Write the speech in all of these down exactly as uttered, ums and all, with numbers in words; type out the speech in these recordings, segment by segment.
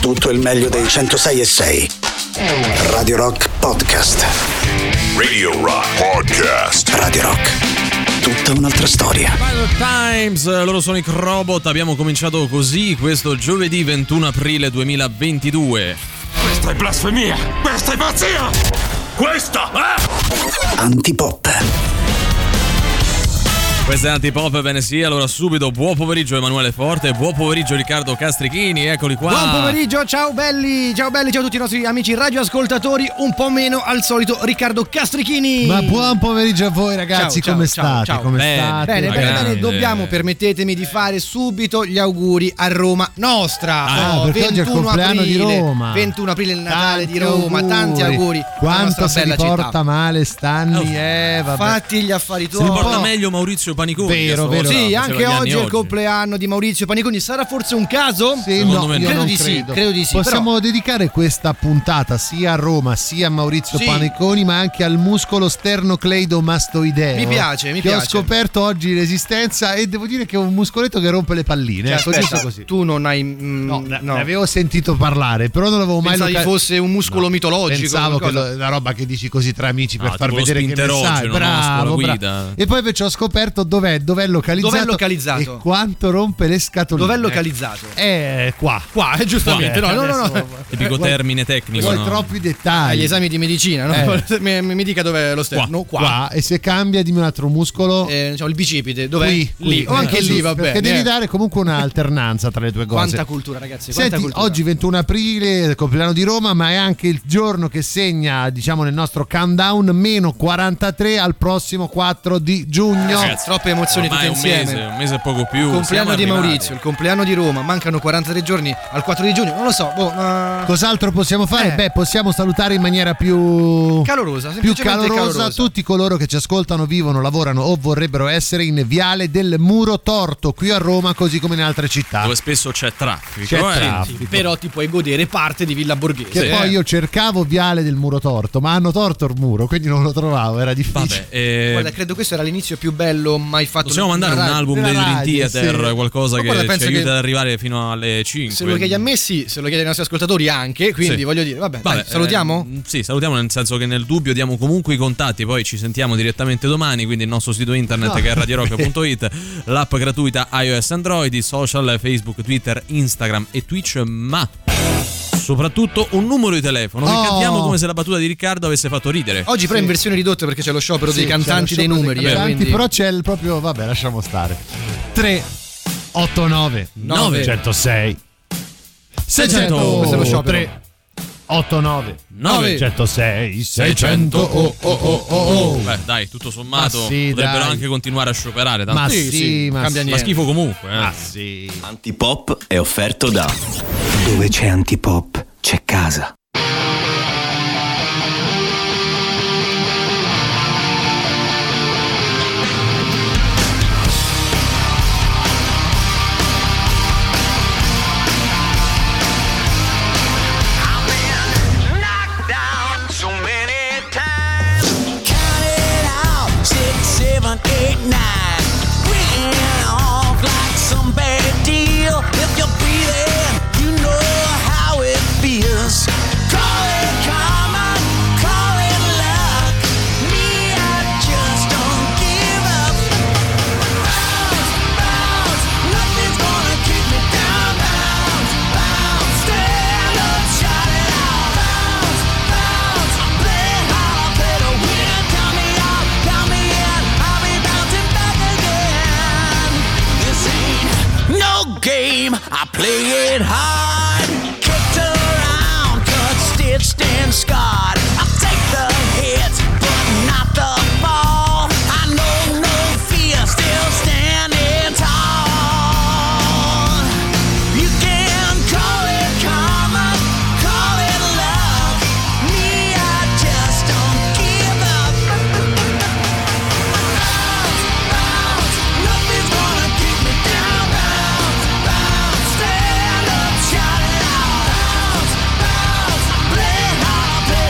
tutto il meglio dei centosei e sei. Radio Rock Podcast. Radio Rock Podcast. Radio Rock. Tutta un'altra storia. Pilot Times, loro sono i Crobot. Abbiamo cominciato così questo giovedì ventuno aprile duemilaventidue. Questa è blasfemia! Questa è pazzia! Questa è Antipop. Questo è Antipop, bene sì, allora subito buon pomeriggio Emanuele Forte, buon pomeriggio Riccardo Castrichini, eccoli qua. Buon pomeriggio, ciao belli, ciao belli, ciao a tutti i nostri amici radioascoltatori, un po' meno al solito Riccardo Castrichini. Ma buon pomeriggio a voi ragazzi, ciao, come ciao, state? Ciao, ciao. Come bene, state? Bene, bene, bene, dobbiamo, permettetemi di fare subito gli auguri a Roma nostra. Ah, oh, perché oggi è il compleanno aprile, di Roma. ventuno aprile, il Natale tanti di Roma, auguri. Tanti auguri. Quanto si porta città. Male stanni, eh, vabbè. Fatti gli affari tuoi. Si porta meglio Maurizio Paniconi, vero, vero. Sì, anche oggi è il compleanno di Maurizio Paniconi. Sarà forse un caso? Sì, no, me credo, di credo. Sì, credo di sì. Possiamo però... dedicare questa puntata sia a Roma sia a Maurizio sì. Paniconi, ma anche al muscolo sternocleidomastoideo. Mi piace, mi che piace. Ho scoperto oggi l'esistenza e devo dire che è un muscoletto che rompe le palline. Cioè, ecco, aspetta, così. Tu non hai. Mm, no, no, ne avevo sentito parlare, però non l'avevo mai. Pensavo loca- fosse un muscolo no. mitologico. Pensavo che lo, la roba che dici così tra amici per no, far vedere che ne sai. Bravo, bravo. E poi invece ho scoperto. Dov'è? Dov'è localizzato? Dov'è localizzato? E quanto rompe le scatoline? Dov'è localizzato? Eh, qua. Qua, giustamente. Qua. No, no, no, no. Tipico termine tecnico. Poi no? Troppi dettagli. Agli esami di medicina, no? Eh. Mi, mi dica dov'è lo sterno. Qua. Qua. Qua. E se cambia, dimmi un altro muscolo. Eh, diciamo, il bicipite. Dov'è? Qui. Lì. O anche eh, lì, vabbè. Perché devi eh. dare comunque un'alternanza tra le due cose. Quanta cultura, ragazzi. Quanta Senti, cultura. Oggi ventuno aprile, compleanno di Roma, ma è anche il giorno che segna, diciamo, nel nostro countdown, meno quarantatré al prossimo quattro di giugno. Ragazzi, troppe emozioni tutte insieme. Mese, un mese e poco più. Il compleanno di arrivati. Maurizio, il compleanno di Roma, mancano quarantatré giorni al quattro di giugno, non lo so. Boh, uh... Cos'altro possiamo fare? Eh. Beh, possiamo salutare in maniera più calorosa, più calorosa, calorosa tutti coloro che ci ascoltano, vivono, lavorano o vorrebbero essere in Viale del Muro Torto, qui a Roma, così come in altre città. Dove spesso c'è traffico. C'è eh? traffico. Però ti puoi godere parte di Villa Borghese. Che eh. poi io cercavo Viale del Muro Torto, ma hanno torto il muro, quindi non lo trovavo, era difficile. Vabbè, eh... Guarda, credo questo era l'inizio più bello mai fatto. Possiamo mandare un album dei Dream Theater, sì. qualcosa che ci aiuta che ad arrivare fino alle cinque. Se lo chiedi a me sì, se lo chiedi ai nostri ascoltatori anche, quindi sì. voglio dire, vabbè, vabbè dai, salutiamo? Eh, sì, salutiamo nel senso che nel dubbio diamo comunque i contatti, poi ci sentiamo direttamente domani, quindi il nostro sito internet no. che è radio rock punto it, l'app gratuita iOS Android, i social Facebook, Twitter, Instagram e Twitch, ma soprattutto un numero di telefono oh. che cantiamo come se la battuta di Riccardo avesse fatto ridere oggi, però sì. in versione ridotta perché c'è lo sciopero sì, dei cantanti dei numeri dei cantanti, eh, però c'è il proprio vabbè lasciamo stare tre otto nove nove zero sei sei zero zero questo è lo sciopero tre otto nove nove zero sei sei zero zero oh oh oh oh oh beh dai tutto sommato sì, potrebbero dai. anche continuare a scioperare tanto. Ma sì, sì ma, cambia sì. ma schifo comunque eh. ma sì. Antipop è offerto da Dove c'è Antipop c'è casa. I play it hard, kicked around, cut, stitched, and scarred. I take the hits, but not the fall. I know no fear, still standing tall. You can call it karma, call it love. Me, I just don't give up. Bounce, bounce, nothing's gonna keep me down. Bounce, bounce. Stand up, shout it out. Bounce, bounce, play hard, play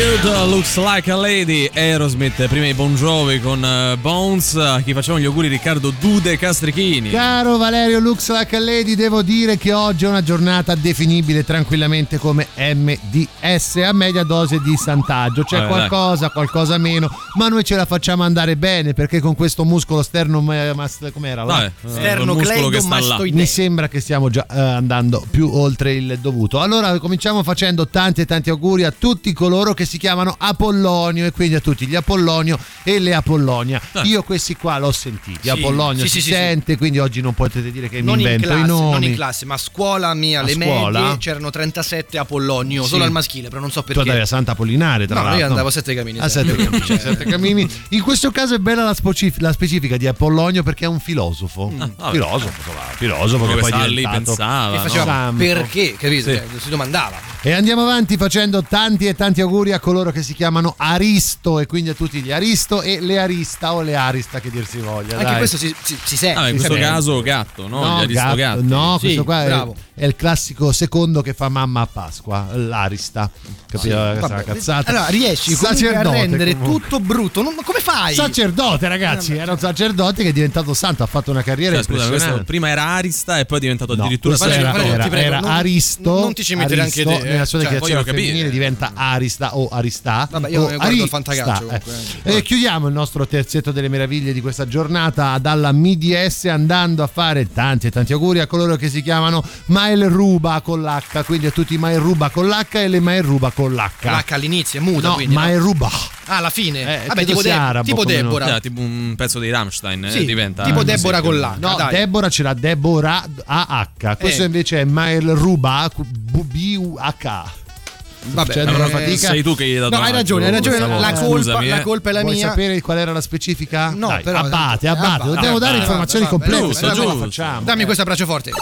Youth Looks Like a Lady, Aerosmith, prima di Bon Jovi con uh, Bones, a chi facciamo gli auguri Riccardo Dude Castrichini. Caro Valerio, Looks Like a Lady, devo dire che oggi è una giornata definibile tranquillamente come M D S, a media dose di santaggio, c'è allora, qualcosa, dai. qualcosa meno, ma noi ce la facciamo andare bene perché con questo muscolo sterno, mas, com'era? Dai, sterno cleidomastoideo. Mi sembra che stiamo già uh, andando più oltre il dovuto. Allora cominciamo facendo tanti e tanti auguri a tutti coloro che che si chiamano Apollonio, e quindi a tutti gli Apollonio e le Apollonia. Ah. Io questi qua l'ho sentiti, sì, Apollonio sì, si sì, sente, sì. Quindi oggi non potete dire che non mi invento in classe, i nomi. Non in classe, ma a scuola mia, a le scuola? medie, c'erano trentasette Apollonio, sì. Solo al maschile, però non so perché. Tu andavi a Santa Apollinare, tra no, l'altro. No, io andavo a Sette Cammini. A Sette Cammini. Cioè, Sette Cammini. In questo caso è bella la, specif- la specifica di Apollonio perché è un filosofo. Mm. Ah, filosofo, va, filosofo che poi Salli pensava, no? Faceva perché, capito? Sì. Cioè, si domandava. E andiamo avanti facendo tanti e tanti auguri a coloro che si chiamano Aristo, e quindi a tutti gli Aristo e le Arista o le Arista, che dir si voglia. Anche dai. questo si, si, si sente. Ah, in si questo sente. caso gatto, no? No, gli gatto, gatti. no sì, questo qua bravo. È, è il classico secondo che fa mamma a Pasqua, l'Arista. Capito? Oh, sì. Vabbè, cazzata. Allora riesci a rendere comunque. tutto brutto, non, come fai? Sacerdote, ragazzi, era un sacerdote che è diventato santo, ha fatto una carriera sì, impressionante. Questo, prima era Arista e poi è diventato no, addirittura era, era, era, prego, era non, Aristo. Non ti ci metti neanche te. Nella sua dichiarazione femminile diventa Arista o Aristà. Vabbè, io guardo Arista. il fantacalcio comunque. Eh. E chiudiamo il nostro terzetto delle meraviglie di questa giornata dalla M D S andando a fare tanti e tanti auguri a coloro che si chiamano Mael Ruba con l'H, quindi a tutti i Mael Ruba con l'H e le Mael Ruba con l'H. L'H all'inizio è muta, no, quindi. Mael Ruba. No? Ah, alla fine. Eh, Vabbè, tipo, De- arabo, tipo Deborah, no? eh, tipo un pezzo dei Rammstein sì, eh, diventa tipo Deborah con l'H. No, dai. Deborah c'era Deborah A H. Questo eh. invece è Mael Ruba B U H. Vabbè, cioè, non fatica. Sei tu che gli hai dato. No, hai ragione, hai ragione. La colpa, Scusami, la colpa è la vuoi mia. Vuoi sapere qual era la specifica? No, Dai, però, abbate, abbate. Dobbiamo dare informazioni complete. Giusto, giusto. Dammi questo abbraccio forte.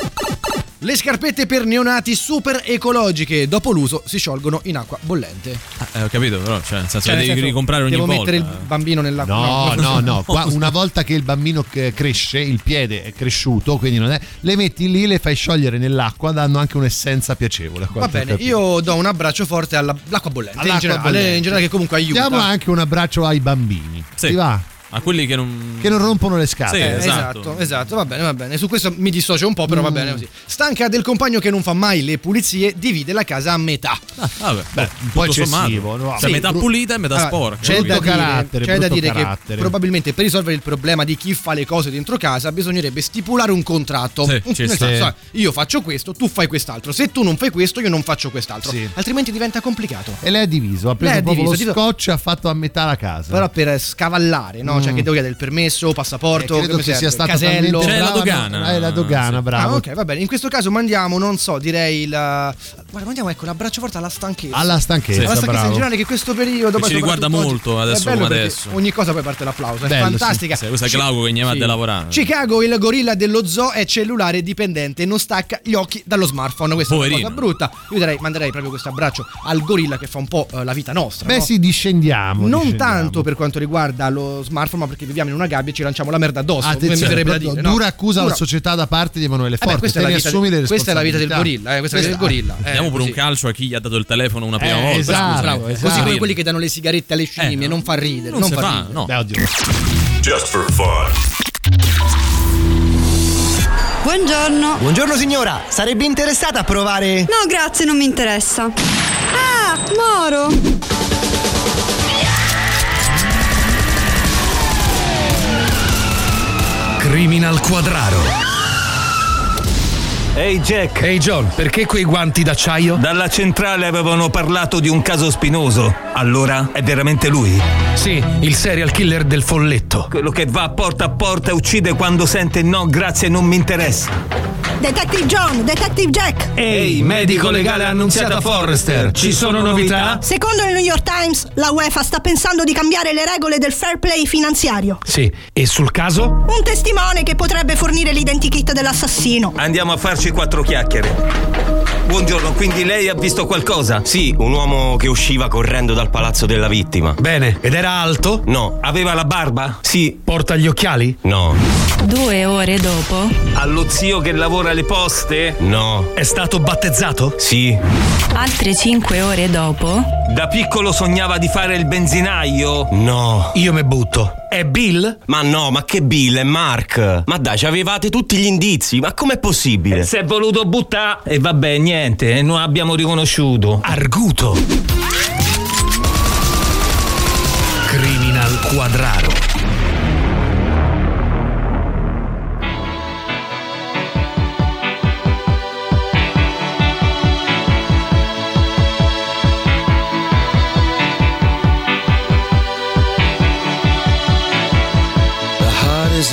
Le scarpette per neonati super ecologiche dopo l'uso si sciolgono in acqua bollente. Eh, ho capito, però cioè, nel senso, cioè, devi ricomprare ogni devo volta. Devo mettere il bambino nell'acqua. No, no, no. Qua, una volta che il bambino cresce, il piede è cresciuto, quindi non è. Le metti lì, le fai sciogliere nell'acqua, dando anche un'essenza piacevole. Va bene, io do un abbraccio forte all'acqua bollente. All'acqua in generale, bollente. In generale, che comunque aiuta. Diamo anche un abbraccio ai bambini. Sì. Ti va? A quelli che non che non rompono le scatole. Sì, esatto. esatto, esatto, va bene, va bene. Su questo mi dissocio un po', però mm. va bene così. Stanca del compagno che non fa mai le pulizie, divide la casa a metà. Ah, vabbè, Beh, un po' eccessivo, no? Sì, metà bru- pulita e metà allora, sporca. C'è da dire, c'è da dire che probabilmente per risolvere il problema di chi fa le cose dentro casa bisognerebbe stipulare un contratto. Sì, un, nel senso, io faccio questo, tu fai quest'altro. Se tu non fai questo, io non faccio quest'altro. Sì. Altrimenti diventa complicato. E lei ha diviso, ha preso proprio lo scotch e ha fatto a metà la casa. Però per scavallare, no? Cioè che devo chiedere il permesso, passaporto, eh, credo che serve? sia stato casello, c'è la dogana. Eh, la dogana, sì. bravo. Ah, ok, va bene. In questo caso mandiamo, non so, direi la guarda, mandiamo ecco l'abbraccio forte alla stanchezza. Alla stanchezza, sì, alla stanchezza bravo. in generale, che questo periodo che ci riguarda molto adesso come adesso. Ogni cosa poi parte l'applauso, bello, è fantastica. Sì, sì, questa è Glauco che ne va sì. a lavorare. Chicago, il gorilla dello zoo è cellulare dipendente, non stacca gli occhi dallo smartphone. Questa Poverino. è una cosa brutta. Io direi manderei proprio questo abbraccio al gorilla che fa un po' la vita nostra. Beh, no? sì, discendiamo. Non discendiamo. tanto per quanto riguarda lo smartphone, ma perché viviamo in una gabbia e ci lanciamo la merda addosso. Attenzione, da dire, dura no? accusa alla società da parte di Emanuele Forte. Beh, questa, è di, questa è la vita del gorilla. Eh, questa è la vita del gorilla. Eh, Diamo pure così. un calcio a chi gli ha dato il telefono una prima eh, volta. Esatto, bravo, esatto. Così come quelli che danno le sigarette alle scimmie, eh, no. non fa ridere. Non, non fa, fa ridere. No. Beh, oddio. Just for fun. Buongiorno. Buongiorno signora. Sarebbe interessata a provare? No, grazie, non mi interessa. Ah, Moro. Criminal Quadraro. Ehi hey Jack. Ehi hey John, perché quei guanti d'acciaio? Dalla centrale avevano parlato di un caso spinoso. Allora è veramente lui? Sì, il serial killer del folletto. Quello che va porta a porta e uccide quando sente no, grazie, non mi interessa. Detective John, Detective Jack. Ehi, hey, medico legale annunziato a Forrester. Ci sono novità? Secondo il New York Times, la UEFA sta pensando di cambiare le regole del fair play finanziario. Sì, e sul caso? Un testimone che potrebbe fornire l'identikit dell'assassino. Andiamo a farci quattro chiacchiere. Buongiorno, quindi lei ha visto qualcosa? Sì, un uomo che usciva correndo dal palazzo della vittima. Bene, ed era alto? No. Aveva la barba? Sì. Porta gli occhiali? No. Due ore dopo. Allo zio che lavora alle poste? No. È stato battezzato? Sì. Altre cinque ore dopo. Da piccolo sognava di fare il benzinaio? No. Io me butto. È Bill? Ma no, ma che Bill? È Mark. Ma dai, ci avevate tutti gli indizi. Ma com'è possibile? E si è voluto buttare. E vabbè, niente, non abbiamo riconosciuto. Arguto. Criminal Quadraro. Is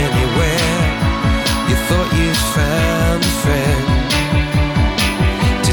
anywhere. You thought you found a friend to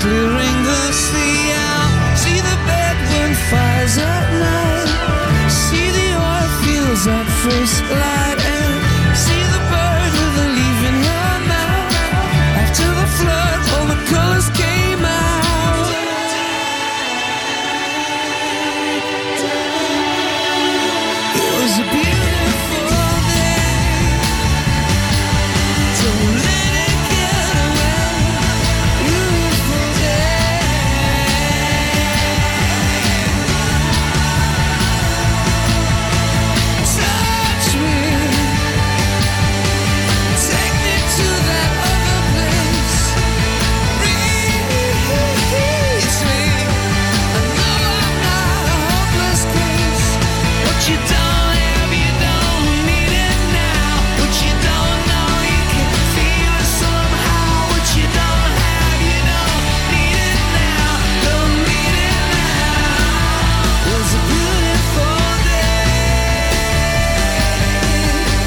Clearing the sea out. See the bedroom fires at night. See the oil fields at first light. And see the bird with a leaf in her mouth. After the flood, all the colors came out. It was a beautiful day. To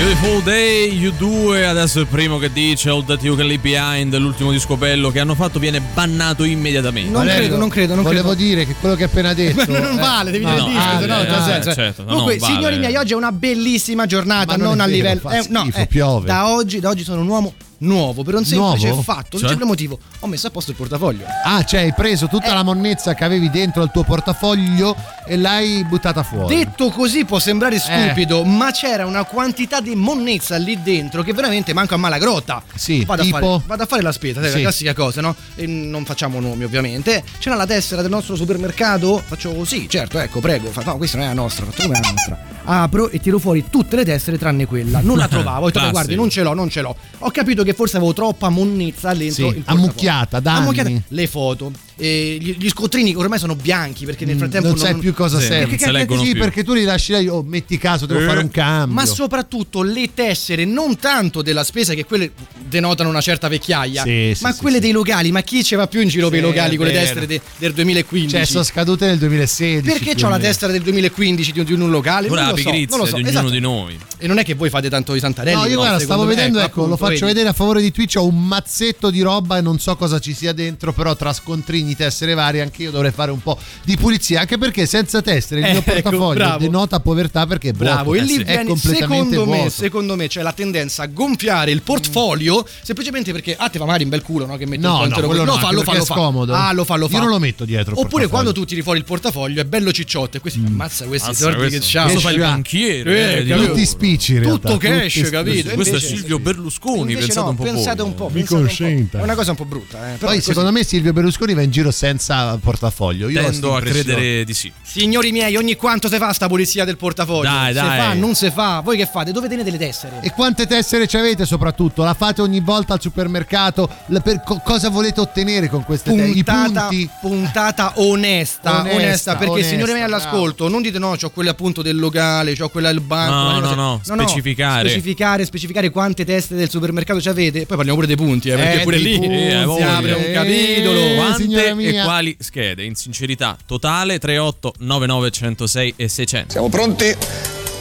Beautiful Day, U due, adesso il primo che dice All That You Can Leave Behind, l'ultimo disco bello che hanno fatto, viene bannato immediatamente. Non credo, non credo, non volevo credo. dire che quello che ho appena detto non vale, devi no, dire no, disco, vale, no, vale, no, vale, cioè, certo, comunque, no, vale. Signori miei, oggi è una bellissima giornata, ma non, non a livello fa eh, schifo, no, eh, piove. Da oggi, da oggi sono un uomo nuovo, per un semplice nuovo? fatto, cioè? semplice motivo, ho messo a posto il portafoglio. Ah, cioè hai preso tutta eh. la monnezza che avevi dentro al tuo portafoglio e l'hai buttata fuori. Detto così può sembrare stupido, eh. ma c'era una quantità di monnezza lì dentro che veramente manca a malagrotta. Sì, vado, tipo... a fare, vado a fare la spesa, sì. la classica cosa, no? E non facciamo nomi ovviamente. C'era la tessera del nostro supermercato? Faccio sì, certo, ecco, prego. Fa, no, questa non è la nostra, faccio come è la nostra. apro e tiro fuori tutte le tessere tranne quella. Non la trovavo, ho detto guardi, non ce l'ho, non ce l'ho. Ho capito che forse avevo troppa monnezza dentro, sì, il portafoglio. Ammucchiata, da anni. Le foto, e gli, gli scottrini ormai sono bianchi perché nel frattempo mm, non sai non... più cosa sì, serve. Perché, sì, perché tu li lasci lì, oh, metti caso, devo eh. fare un cambio. Ma soprattutto le tessere, non tanto della spesa, che quelle denotano una certa vecchiaia, sì, ma sì, quelle sì, dei locali. Ma chi ce va più in giro sì, per i locali con le tessere de, del duemilaquindici? Cioè, sono scadute nel duemilasedici. Perché c'ho la tessera del duemilaquindici di, di un locale? Non la pigrizia so, so, di esatto, ognuno di noi. E non è che voi fate tanto i Santarelli. No, io guarda, stavo vedendo, me, ecco, ecco lo faccio vedi. vedere a favore di Twitch. Ho un mazzetto di roba e non so cosa ci sia dentro, però tra scontrini, tessere varie, anche io dovrei fare un po' di pulizia, anche perché senza tessere il eh, mio ecco, portafoglio bravo. denota povertà perché è bravo. E lì è viene, completamente secondo vuoto. Me, secondo me, c'è cioè, la tendenza a gonfiare il portfolio mm. semplicemente perché ah, te fa male in bel culo, no? Che metti no, il no, quello no, fa, lo fa, lo fa. Scomodo. Ah, lo fa, lo fa. Io non lo metto dietro. Oppure quando tu tiri fuori il portafoglio è bello cicciotto e questi ammazza questi sordi che c'hanno. Fa il banchiere, tutti spicci, tutto cash, capito? Questo è Silvio Berlusconi, pensate un po'. Pensate un po', mi consenta. È una cosa un po' brutta, eh. Poi secondo me Silvio Berlusconi va in giro senza portafoglio. Io tendo a credere di sì. Signori miei, ogni quanto se fa sta pulizia del portafoglio. Dai, dai. Se fa, non se fa. Voi che fate? Dove tenete le tessere? E quante tessere ci avete soprattutto? La fate ogni volta al supermercato? Per cosa volete ottenere con queste puntata, i punti? Puntata onesta, onesta, onesta perché onesta, signori miei all'ascolto, non dite no, c'ho quella appunto del locale, c'ho quella del banco. No, no, no, no, no, specificare. Specificare, specificare quante teste del supermercato ci avete. Poi parliamo pure dei punti, eh, perché eh, pure lì punti, eh, si apre un capitolo. Eh, quante e quali schede? In sincerità totale trentotto novantanove centosei e seicento. Siamo pronti?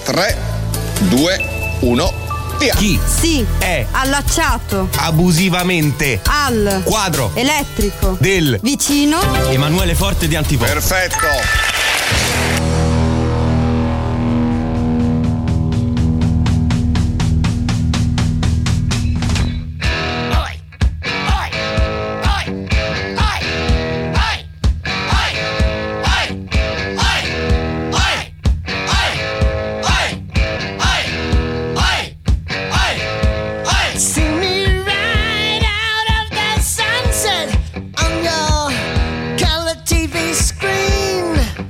tre, due, uno. Via. Chi si è allacciato abusivamente al quadro elettrico del vicino Emanuele Forte di Antipop. Perfetto. Screen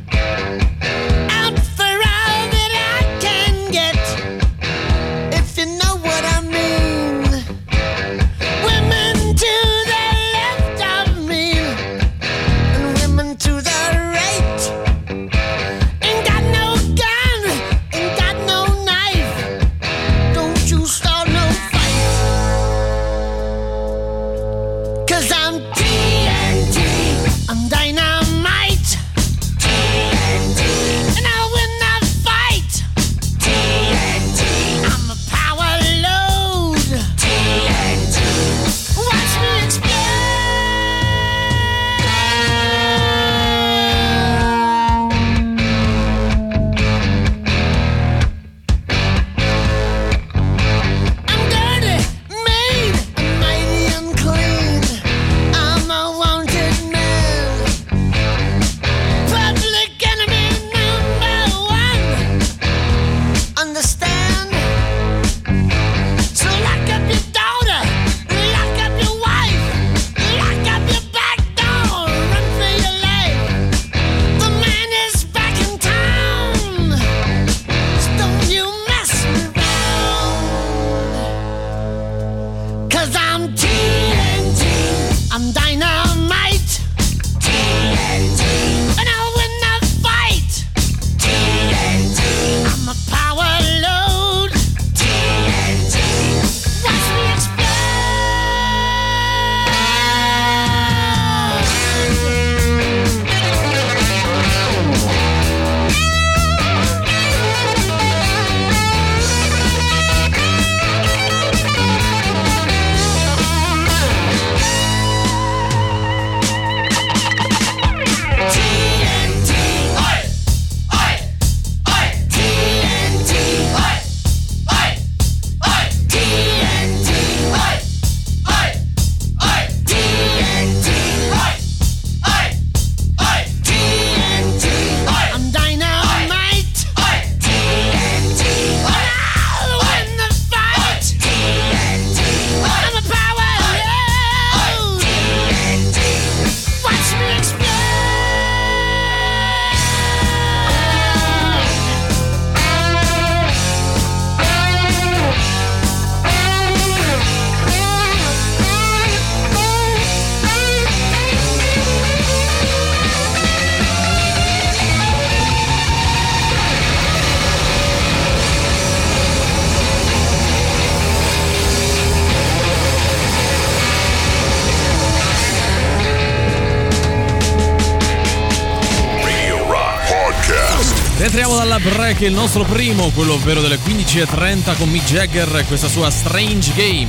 Entriamo dalla break, il nostro primo, quello ovvero delle quindici e trenta con Mick Jagger e questa sua Strange Game.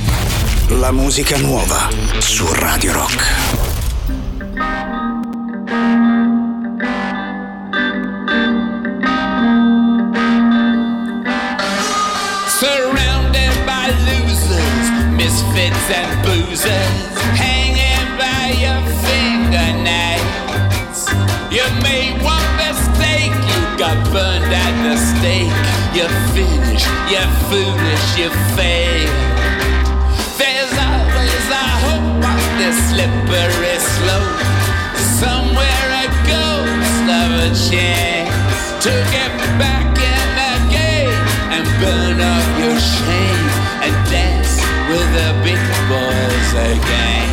La musica nuova su Radio Rock. Misfits and boozers hanging by your fingernails. You made one mistake, you got burned at the stake. You're finished, you're foolish, you fail. There's always a hope on this slippery slope. Somewhere a ghost of a chance to get back in the game and burn off your shame and dance with the big boys again.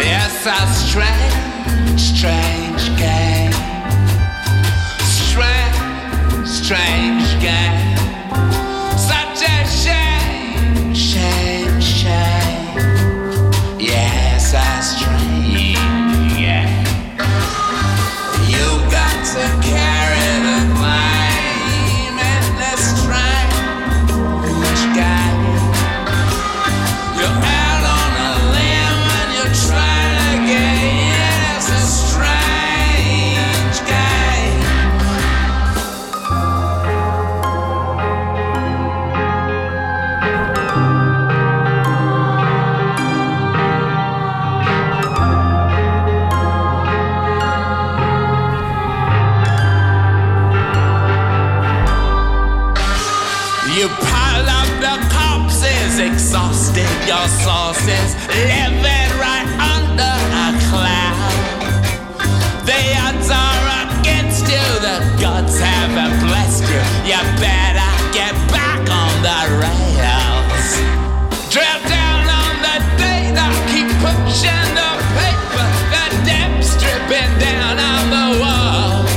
Yes, a strange, strange gang. Strange, strange gang. Your sources living right under a cloud. The odds are against you, the gods haven't blessed you. You better get back on the rails. Drill down on the data, keep pushing the paper. The depth's dripping down on the walls.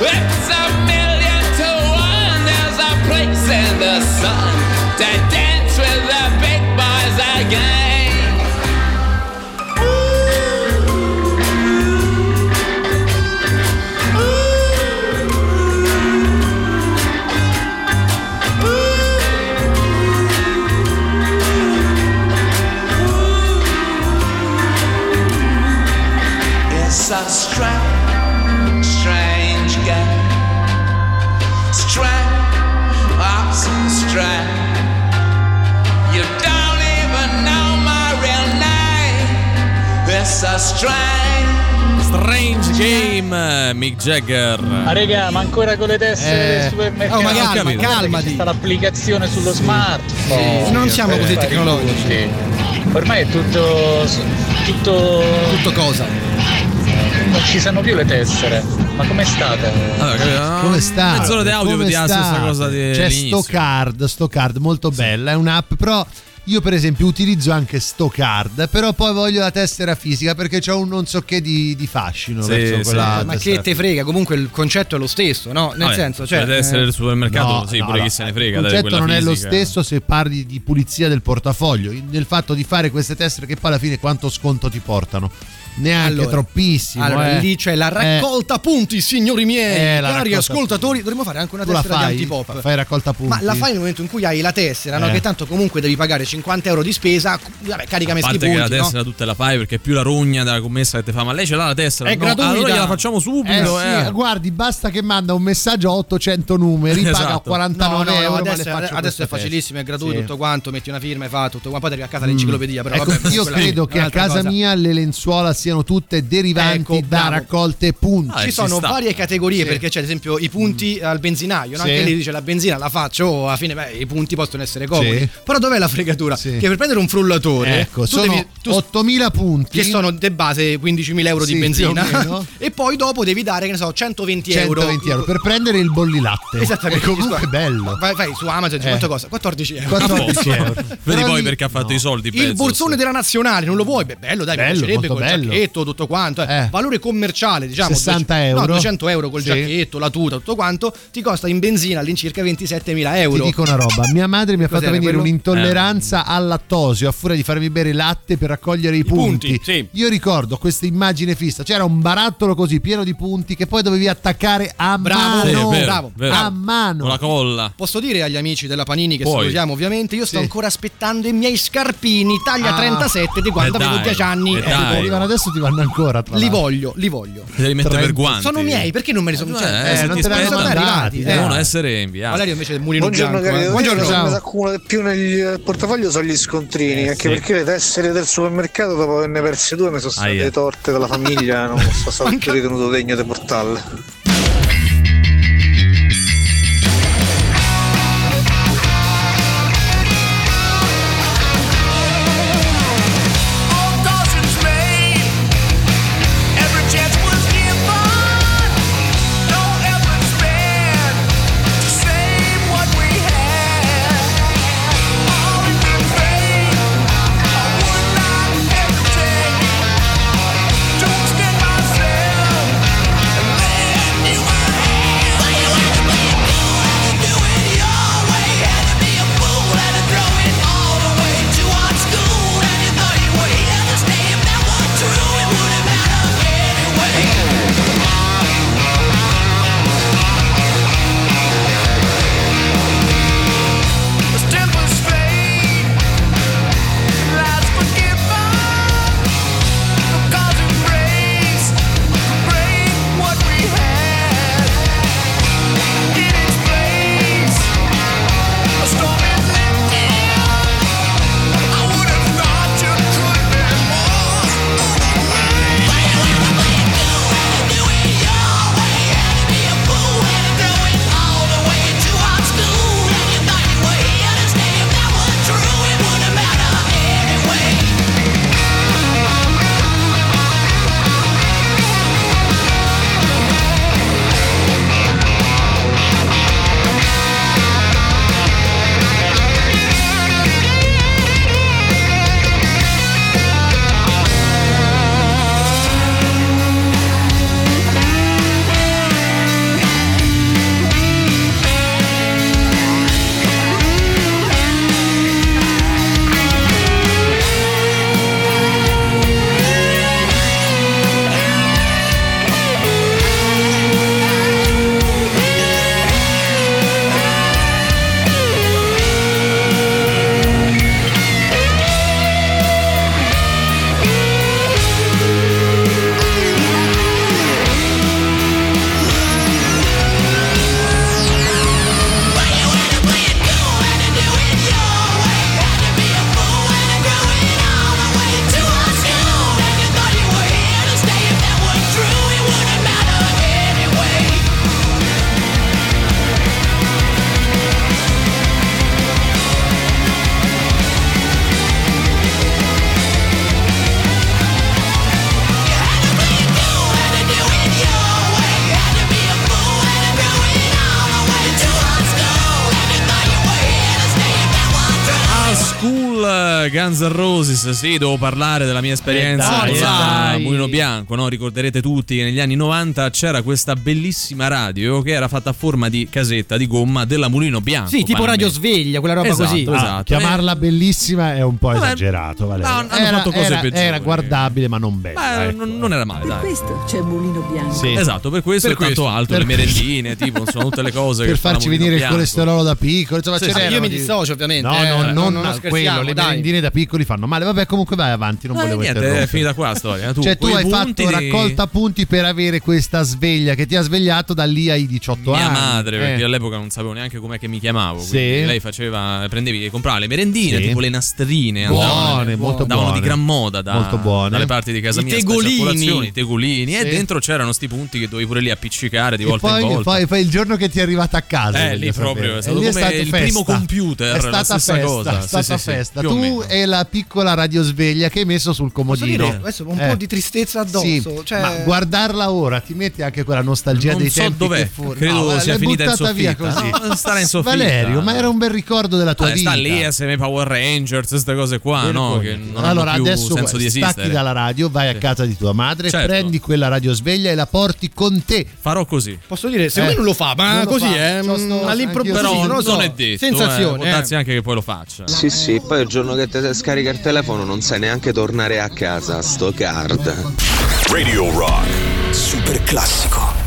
It's a million to one, there's a place in the sun to dance with the big boys again. Strange Game, Mick Jagger. Ma raga, ma ancora con le teste eh. del supermercato. Oh, ma calma, calmati. C'è l'applicazione sullo sì. smartphone. Sì, non siamo così tecnologici. Tutti. Ormai è tutto, tutto. Tutto cosa? Non ci sanno più le tessere. Ma com'è state? Allora, no? Come sta? Mezz'ora di audio vediamo la stessa cosa di. C'è Stocard, Stocard, molto bella, è un'app, però. Io per esempio utilizzo anche Stocard, però poi voglio la tessera fisica perché c'ho un non so che di, di fascino sì, verso quella sì. Ma che te frega, comunque il concetto è lo stesso, no? Nel ah, senso, cioè deve essere del supermercato, no, sì, no, pure no, chi se ne frega. Il concetto non fisica è lo stesso se parli di pulizia del portafoglio, nel fatto di fare queste tessere che poi alla fine quanto sconto ti portano. Neanche allora, troppissimo. Allora eh. lì c'è la raccolta eh. punti, signori miei, eh, cari ascoltatori. Punti. Dovremmo fare anche una tu tessera fai, di Antipop. Fai raccolta punti. Ma la fai nel momento in cui hai la tessera, eh. no? Che tanto comunque devi pagare cinquanta euro di spesa. Vabbè, carica me sti punti. Ma parte che la tessera, no? Tutta la fai perché è più la rogna della commessa che te fa. Ma lei ce l'ha la tessera? È no, gratuita. Allora gliela facciamo subito. Eh, eh. Sì, guardi, basta che manda un messaggio a ottocento numeri, esatto. Paga quarantanove no, no, euro. Adesso, ma adesso è facilissimo, è gratuito, sì. Tutto quanto. Metti una firma e fa tutto. Poi arrivi a casa l'enciclopedia. Io credo che a casa mia le lenzuola siano tutte derivanti ecco, da raccolte punti. Ah, ci sono sta. varie categorie sì. perché c'è ad esempio i punti mm. al benzinaio, no? Sì. Anche lì dice la benzina la faccio, oh, alla fine beh, i punti possono essere comodi. Sì. Però dov'è la fregatura? Sì. Che per prendere un frullatore ecco, tu sono devi, tu, ottomila punti che sono de base quindicimila euro sì, di benzina meno, e poi dopo devi dare che ne so centoventi euro centoventi euro per prendere il bollilatte. Esattamente. Comunque è bello. Vai, vai su Amazon eh. quanto costa? quattordici euro quattordici euro. Vedi poi perché ha fatto no. i soldi. Il Bezos. Borsone della nazionale non lo vuoi? Beh, bello, dai, bello, mi piacerebbe bello, giacchetto, tutto quanto, eh. Eh. valore commerciale diciamo sessanta euro, no, duecento euro col sì. giacchetto, la tuta, tutto quanto, ti costa in benzina all'incirca ventisettemila euro. Ti dico una roba, mia madre mi ha fatto venire quello? un'intolleranza eh. al lattosio a furia di farmi bere latte per raccogliere i, i punti, punti sì. Io ricordo questa immagine fissa, c'era un barattolo così pieno di punti che poi dovevi attaccare a bravo, mano sì, vero, bravo, vero. a mano, con la colla. Posso dire agli amici della Panini che salutiamo ovviamente, io sto sì. ancora aspettando i miei scarpini taglia ah. trentasette di quando eh avevo dieci anni, eh, arrivano adesso, ti vanno ancora, tra li voglio, li voglio, te li metto per guanti, sono miei, perché non me li sono, eh, cioè, eh, se non ti te ne sono arrivati, devono eh. essere inviati. Valerio invece del Mulino Bianco, eh. buongiorno, buongiorno. Quello che più nel portafoglio sono gli scontrini, eh, anche sì. perché le tessere del supermercato dopo averne perse due mi sono state ah, torte dalla famiglia, non sono stato più ritenuto degno di portarle. Guns N' Roses, sì, devo parlare della mia esperienza eh a Mulino Bianco, no? Ricorderete tutti che negli anni novanta c'era questa bellissima radio che era fatta a forma di casetta di gomma della Mulino Bianco. Sì, tipo Radio Sveglia, quella roba, esatto, così. Ah, esatto. Chiamarla eh. bellissima è un po' vabbè, esagerato, Valerio. No, hanno era, fatto cose era, peggiori. Era guardabile, ma non bella. Ma ecco. non, non era male, dai. Per questo c'è Mulino Bianco. Sì. Esatto, per questo per è questo. tanto alto, per le merendine, tipo, sono tutte le cose per che farci venire Bianco. Il colesterolo da piccolo, insomma, sì, c'era. Io mi dissocio ovviamente. No, no, non scherziamo, le merendine da piccoli fanno male. Vabbè, comunque vai avanti, non eh, volevo niente, interrompere. È finita qua la storia. Tu, cioè tu hai fatto di... raccolta punti per avere questa sveglia che ti ha svegliato da lì ai diciotto mia anni. Mia madre, eh. perché all'epoca non sapevo neanche com'è che mi chiamavo, sì. quindi lei faceva prendevi e comprava le merendine, sì. tipo le nastrine, buone, andavano, molto andavano buone. di gran moda da, molto buone. dalle parti di casa I mia, tegolini, i tegolini sì. e dentro c'erano sti punti che dovevi pure lì appiccicare di e volta poi, in volta. Poi poi il giorno che ti è arrivata a casa, eh, lì proprio, è stato come il primo computer, la stessa cosa. È stata festa. Tu Zero Two è la piccola radiosveglia che hai messo sul comodino. Dire, adesso un eh. po' di tristezza addosso. Sì, cioè... Ma guardarla ora ti metti anche quella nostalgia non dei so tempi dov'è. Che fuori. Credo no, sia finita in soffitta. Così. No, stare in soffitta. Valerio, ma era un bel ricordo della tua ah, vita. Sta lì assieme ai Power Rangers, queste cose qua, per no? Che non allora hanno più adesso senso di esistere. Stacchi dalla radio, vai a casa di tua madre, certo. prendi quella radiosveglia e la porti con te. Farò così. Posso dire, se eh. lui non lo fa, ma così è all'improvviso. Però non è detto. Sensazione. Grazie anche che poi lo faccia. Sì, sì, poi il giorno che te scarica il telefono non sai neanche tornare a casa, Stocard. Radio Rock, super classico.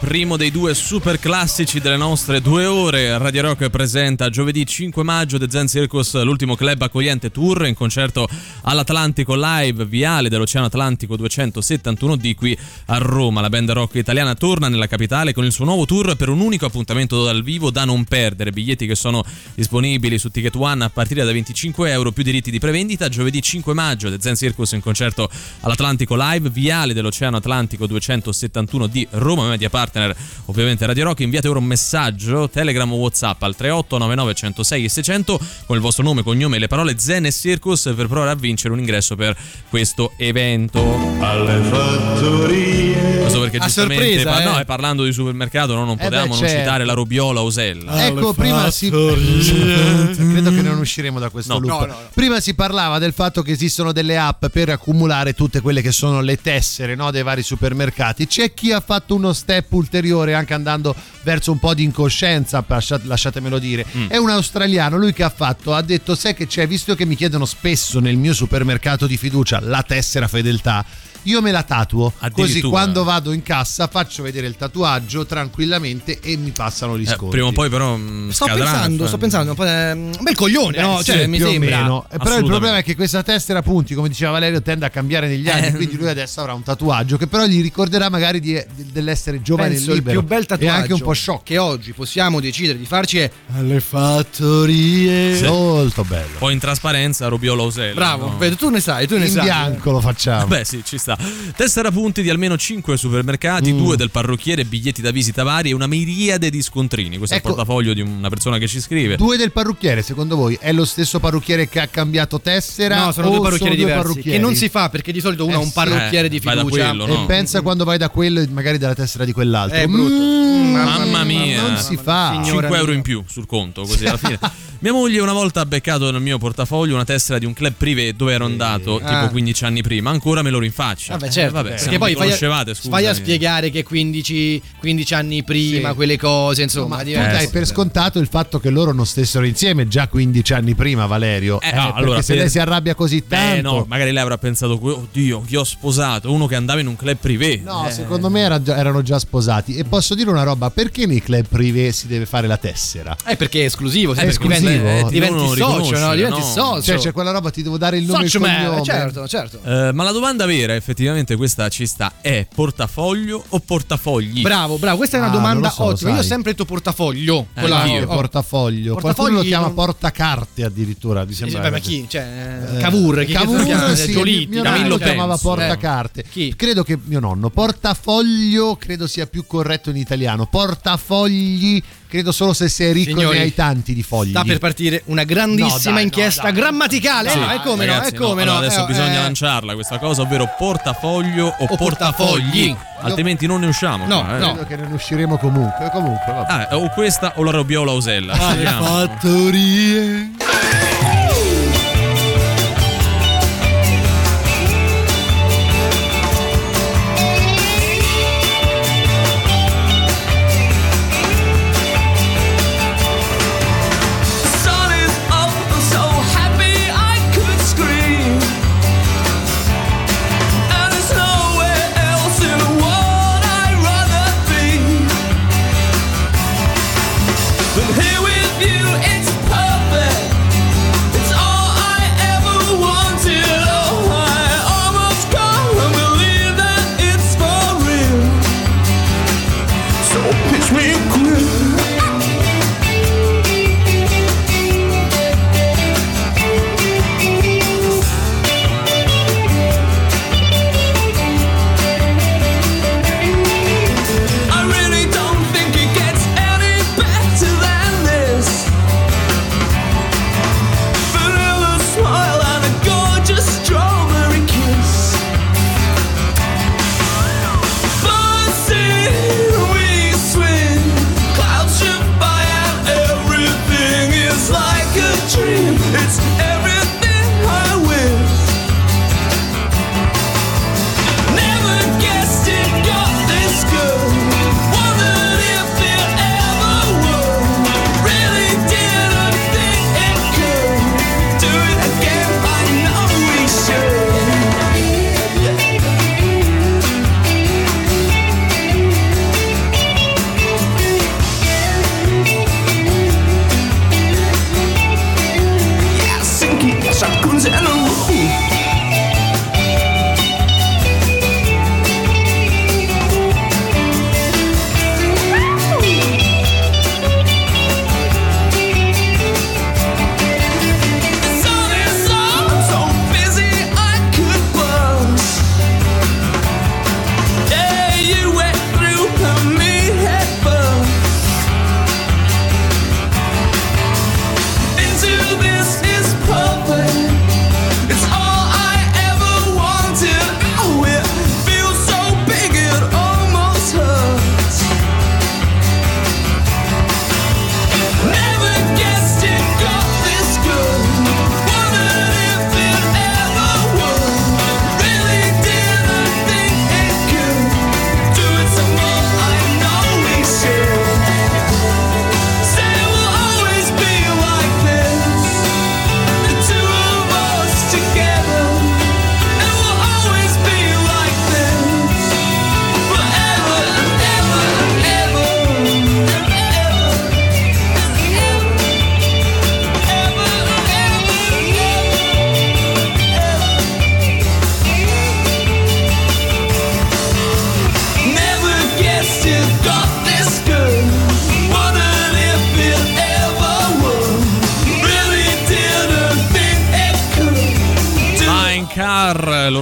Primo dei due super classici delle nostre due ore. Radio Rock presenta giovedì cinque maggio The Zen Circus, l'ultimo club accogliente tour in concerto all'Atlantico Live, Viale dell'Oceano Atlantico duecentosettantuno di qui a Roma. La band rock italiana torna nella capitale con il suo nuovo tour per un unico appuntamento dal vivo da non perdere. Biglietti che sono disponibili su Ticket One a partire da venticinque euro più diritti di prevendita. Giovedì cinque maggio The Zen Circus in concerto all'Atlantico Live, Viale dell'Oceano Atlantico duecentosettantuno di Roma. Media partner ovviamente Radio Rock. Inviate ora un messaggio Telegram o WhatsApp al tre otto nove nove uno zero sei e sei zero zero con il vostro nome, cognome e le parole Zen e Circus per provare a vincere un ingresso per questo evento alle fattorie. Questo perché a giustamente sorpresa, par- eh. no, parlando di supermercato no, non eh potevamo non citare la Robiola Osella. Ecco, alle prima fattorie. Si credo che non usciremo da questo no, loop. No, no, no. Prima si parlava del fatto che esistono delle app per accumulare tutte quelle che sono le tessere, no, dei vari supermercati. C'è chi ha fatto uno uno step ulteriore, anche andando verso un po' di incoscienza, lasciatemelo dire. Mm. È un australiano, lui che ha fatto, ha detto: sai che c'è, visto che mi chiedono spesso nel mio supermercato di fiducia la tessera fedeltà, io me la tatuo, così quando vado in cassa faccio vedere il tatuaggio tranquillamente e mi passano gli sconti. Eh, prima o poi però mh, sto scadrà, pensando, cioè... sto pensando un, po', eh, un bel coglione, eh, no? Cioè, sì, mi sembra. Però il problema è che questa tessera, punti, come diceva Valerio, tende a cambiare negli anni, eh. quindi lui adesso avrà un tatuaggio che però gli ricorderà magari di, di, dell'essere giovane. Penso e libero. Il più bel tatuaggio e anche un po' shock che oggi possiamo decidere di farci è alle fattorie, sì. Molto bello. Poi in trasparenza Robiolo Osella. Bravo, no? Vedo, tu ne sai, tu ne in sai. In bianco lo facciamo. Beh, sì, ci sta. Tessera punti di almeno cinque supermercati, mm. due del parrucchiere, biglietti da visita vari e una miriade di scontrini. Questo ecco, è il portafoglio di una persona che ci scrive. Due del parrucchiere, secondo voi è lo stesso parrucchiere che ha cambiato tessera? No, sono due parrucchieri sono diversi, due parrucchieri? Che non si fa, perché di solito uno ha eh, un parrucchiere eh, di fiducia quello, no? E pensa mm. quando vai da quello magari dalla tessera di quell'altro. È brutto. Mm, mamma mia, non si fa. Cinque euro in più sul conto, così alla fine. Mia moglie una volta ha beccato nel mio portafoglio una tessera di un club privé dove ero andato eh. tipo quindici anni prima. Ancora me lo rinfaccio. Vabbè, certo, eh, vabbè, perché poi fai a, fai a spiegare che quindici anni prima, sì, quelle cose, insomma, no, tu dai per scontato il fatto che loro non stessero insieme già quindici anni prima, Valerio. Eh, eh, no, allora, se per... lei si arrabbia così tanto, eh, no, magari lei avrà pensato: oddio, chi ho sposato? Uno che andava in un club privé. No, eh. secondo me era già, erano già sposati. E posso dire una roba: perché nei club privé si deve fare la tessera? Eh, perché è esclusivo, è esclusivo. Diventi, eh, diventi socio, no? Diventi no. socio. Cioè, c'è quella roba, ti devo dare il nome socio, e il cognome. Certo, certo. Eh, ma la domanda vera, effettivamente questa ci sta, è portafoglio o portafogli? Bravo, bravo, questa è una ah, domanda so, ottima. Io ho sempre detto portafoglio. Eh, la... io. Portafoglio. Portafoglio lo chiama non... portacarte addirittura. Mi sembra. Eh, ma chi? Cioè, eh, Cavour, chi Cavour, Cavour sì, Giolitti, mio nonno lo chiamava portacarte. Eh. Credo che mio nonno portafoglio credo sia più corretto in italiano. Portafogli credo solo se sei ricco. Signori, e hai tanti di fogli. Sta per partire una grandissima no, dai, inchiesta no, grammaticale. Sì, eh, è come ragazzi, no, è come no. no. Allora, adesso eh, bisogna eh, lanciarla questa cosa, ovvero portafoglio o, o portafogli. portafogli. Altrimenti non ne usciamo. No, qua, eh. no. Credo che ne usciremo comunque. comunque vabbè. Ah, o questa o la Robiola Osella. Ah, le fattorie.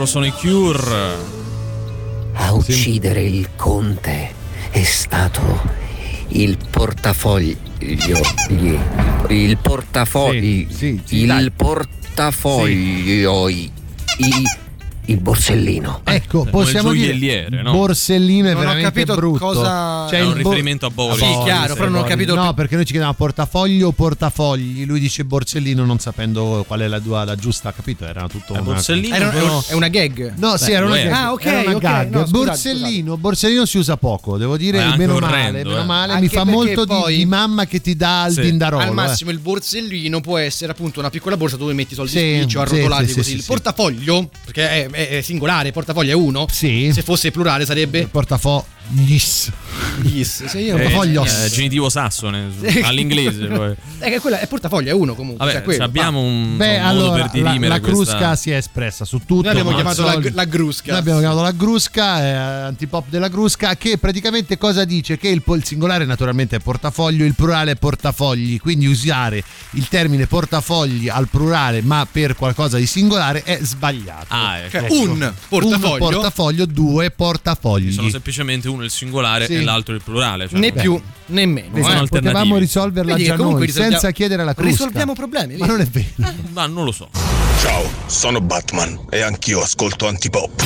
loro sono i Cure. A uccidere sì. Il conte è stato il portafoglio, il portafoglio, sì, sì, sì, il portafoglio, sì. i, il borsellino. Ecco, possiamo dire no? Borsellino è non veramente brutto. Cosa... C'è cioè un bo... riferimento a Boris. Sì, chiaro, però non ho capito. No, perché noi ci chiediamo portafoglio o portafogli. Lui dice borsellino non sapendo qual è la, la, la giusta, capito? Era tutto una... borsellino era, però... è una gag. No, beh, sì, era una gag. Ah, ok, era una okay gag. No, scusate, borsellino, scusate. Borsellino si usa poco, devo dire, eh, meno male, eh. meno male. Anche mi fa molto poi... di mamma che ti dà il sì. Dindarolo. Al massimo eh. il borsellino può essere appunto una piccola borsa dove metti soldi spiccio arrotolati così. Il portafoglio, perché è è singolare, portafoglio è uno. Sì. Se fosse plurale sarebbe portafoglio. Yes. Yes. Se io portafoglio. Eh, genitivo sassone all'inglese poi. È che quella è portafoglio è uno comunque. Vabbè, cioè abbiamo un, beh, un modo allora, per dirimere la, la Crusca questa... si è espressa su tutto. Noi abbiamo chiamato la, la Crusca. L'abbiamo chiamato la Crusca, eh, antipop della Crusca, che praticamente cosa dice? Che il, il singolare naturalmente è portafoglio, il plurale è portafogli, quindi usare il termine portafogli al plurale ma per qualcosa di singolare è sbagliato. Ah, ecco. Cioè, un portafoglio, un portafoglio, due portafogli. Sono semplicemente uno il singolare sì. e l'altro il plurale, cioè né più né meno. Eh, potevamo risolverla già noi senza chiedere alla Crusca. Risolviamo problemi, ma non è vero. Ma non lo so. Ciao, sono Batman e anch'io ascolto Antipop.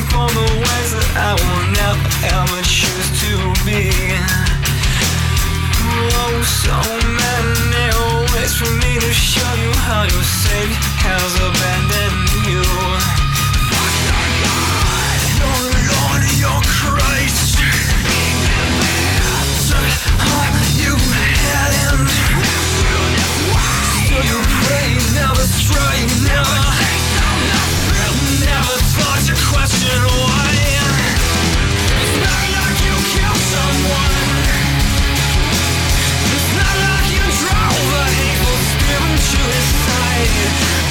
For the ways that I will never ever choose to be. Oh, so many ways for me to show you how your Savior has abandoned you. Fuck your God, your Lord, your Christ. Turn all you had in. So you pray, never strive, never. Never thought to question why. It's not like you killed someone. It's not like you drove an evil spirit to his side.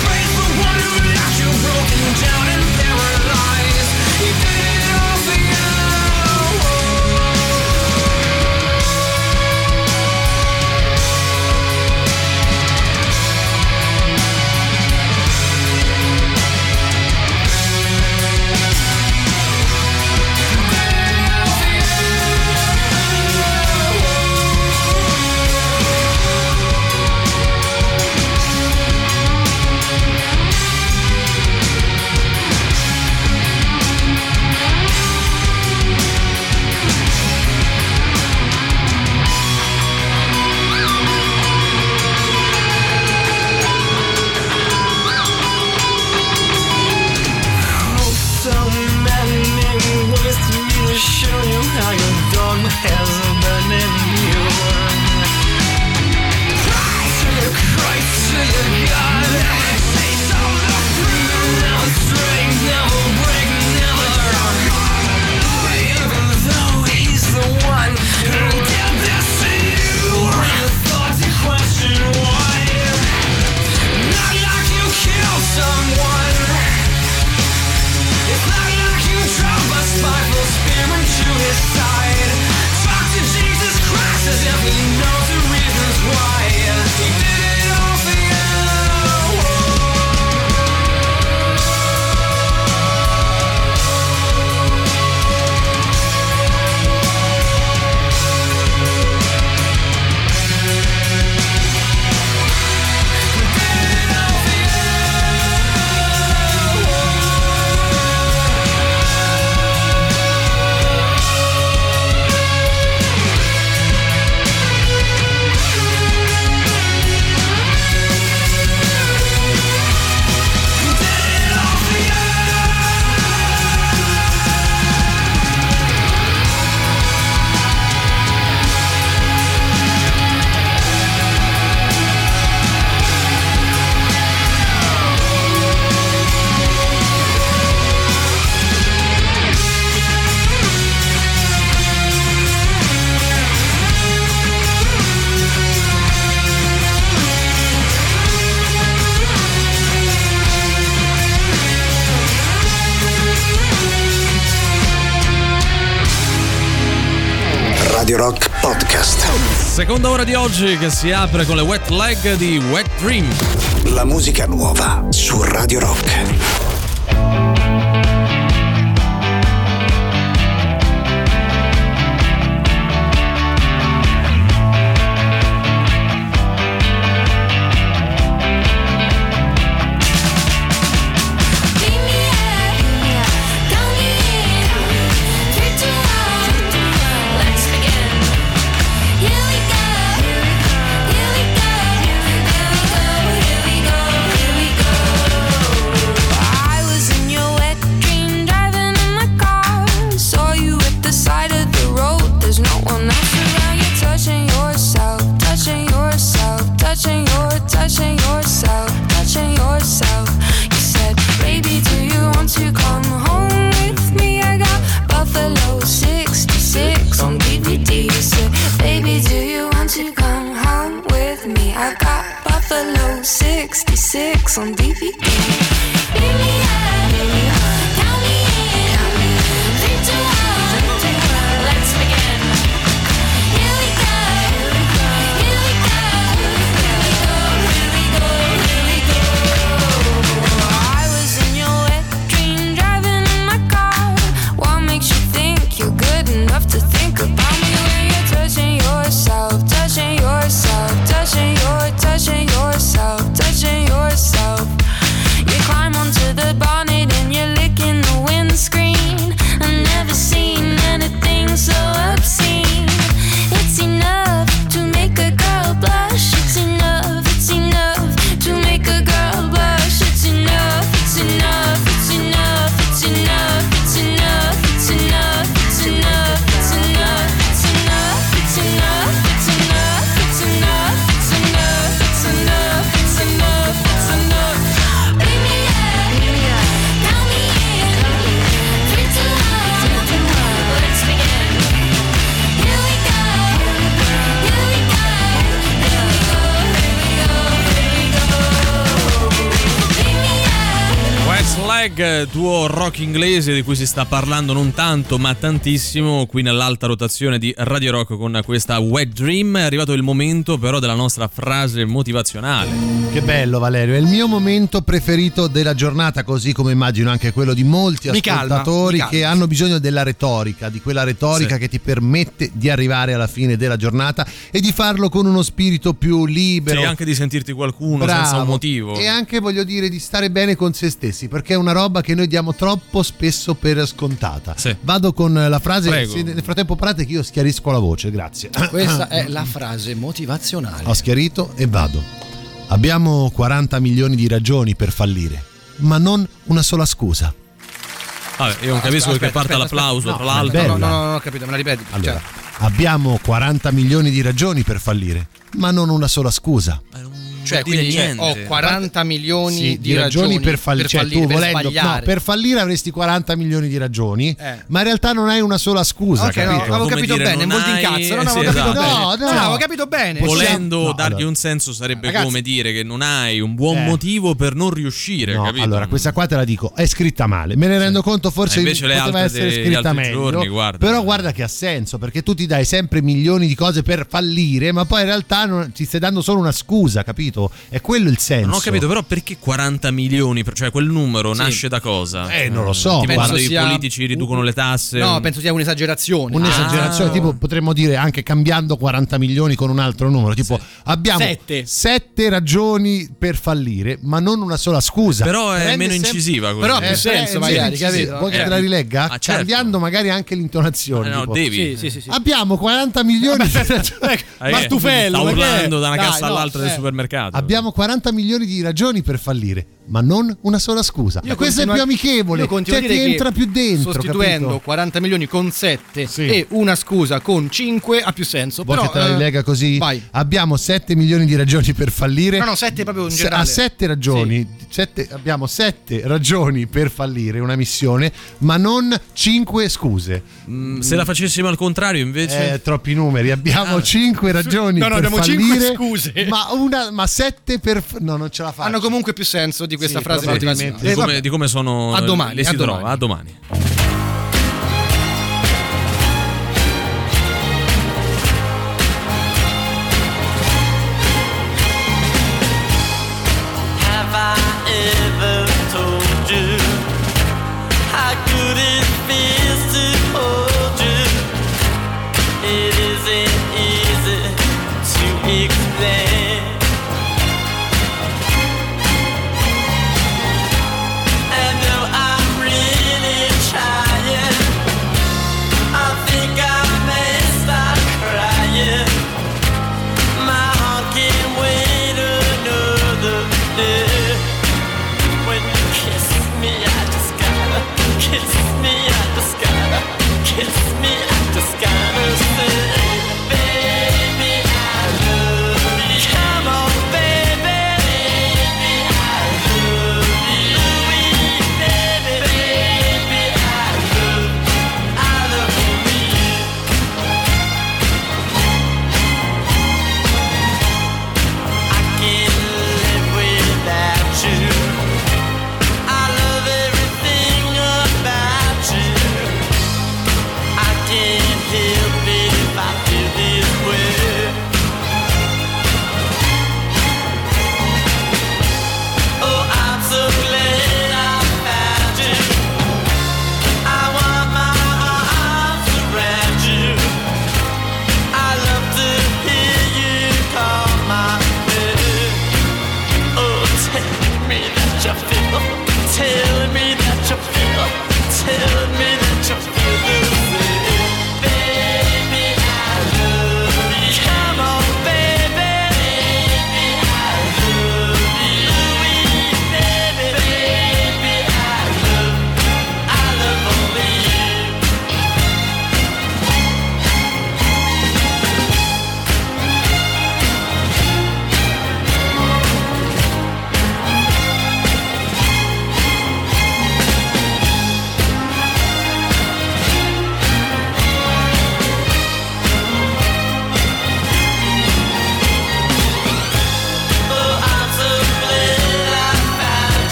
Radio Rock Podcast. Seconda ora di oggi che si apre con le Wet Leg di Wet Dream. La musica nuova su Radio Rock. Duo rock inglese di cui si sta parlando non tanto ma tantissimo qui nell'alta rotazione di Radio Rock con questa Wet Dream. È arrivato il momento però della nostra frase motivazionale. Che bello, Valerio, è il mio momento preferito della giornata, così come immagino anche quello di molti mi ascoltatori calma, che hanno bisogno della retorica, di quella retorica sì. che ti permette di arrivare alla fine della giornata e di farlo con uno spirito più libero, sì, anche di sentirti qualcuno Bravo. senza un motivo, e anche, voglio dire, di stare bene con se stessi, perché è una roba che noi diamo troppo spesso per scontata. Sì. Vado con la frase. Prego. Se nel frattempo parlate che io schiarisco la voce, grazie. Questa è la frase motivazionale. Ho schiarito e vado. Abbiamo quaranta milioni di ragioni per fallire, ma non una sola scusa. Vabbè, io non capisco aspetta, che parta aspetta, l'applauso aspetta. No, tra l'altro. No, no, no, non ho capito, me la ripeti. Allora, cioè. Abbiamo quaranta milioni di ragioni per fallire, ma non una sola scusa. Cioè, quindi cioè, ho quaranta milioni sì, di, di ragioni, ragioni per, falli- per cioè, fallire, tu per volendo, no, per fallire avresti quaranta milioni di ragioni, eh. ma in realtà non hai una sola scusa. Okay, capito? No, avevo Come capito dire, bene, non molto hai... incazzo, non avevo sì, capito esatto. bene. No, no, cioè, avevo capito bene. Volendo no, dargli allora. un senso sarebbe Ragazzi, come dire che non hai un buon eh. motivo per non riuscire. No, capito? Allora, questa qua te la dico, è scritta male, me ne rendo sì. conto, forse poteva essere scritta meglio. Però guarda che ha senso, perché tu ti dai sempre milioni di cose per fallire, ma poi in realtà ti stai dando solo una scusa, capito? È quello il senso. Non ho capito però perché quaranta milioni, cioè quel numero sì. nasce da cosa? Eh, non lo so. Tipo quando i politici un... riducono le tasse. No, penso sia un'esagerazione. Un'esagerazione, ah. tipo potremmo dire anche cambiando quaranta milioni con un altro numero, tipo sì. abbiamo sette. sette ragioni per fallire, ma non una sola scusa. Però è Prende meno sem- incisiva così. Però ha eh, più senso, magari, capito? Vuoi eh, che te la rilegga? Ah, certo. Cambiando magari anche l'intonazione. Eh, no, tipo. devi. Sì, sì, sì, sì. Abbiamo quaranta milioni di ragioni. Ma stufello, sta urlando da una cassa all'altra del supermercato. Abbiamo quaranta milioni di ragioni per fallire, ma non una sola scusa. Io Questo continua, è più amichevole, cioè ti entra più dentro. Sostituendo capito? quaranta milioni con sette sì. e una scusa con cinque ha più senso. Vuoi che te la rilega così? Vai. Abbiamo sette milioni di ragioni per fallire. No, no, sette proprio in generale. A sette ragioni, sì. sette, abbiamo sette ragioni per fallire una missione, ma non cinque scuse. Mm, se la facessimo al contrario invece? Eh, troppi numeri. Abbiamo ah. cinque ragioni no, no, per fallire, scuse. Ma una ma sette per no non ce la faccio. Hanno comunque più senso di questa sì, frase motivazionale. Di come, di come sono a domani, le si a trova domani. A domani. explain. And though I'm really trying, I think I may start crying. My heart can't wait another day. When you kiss me, I just gotta kiss me, I just gotta kiss me, I just gotta say.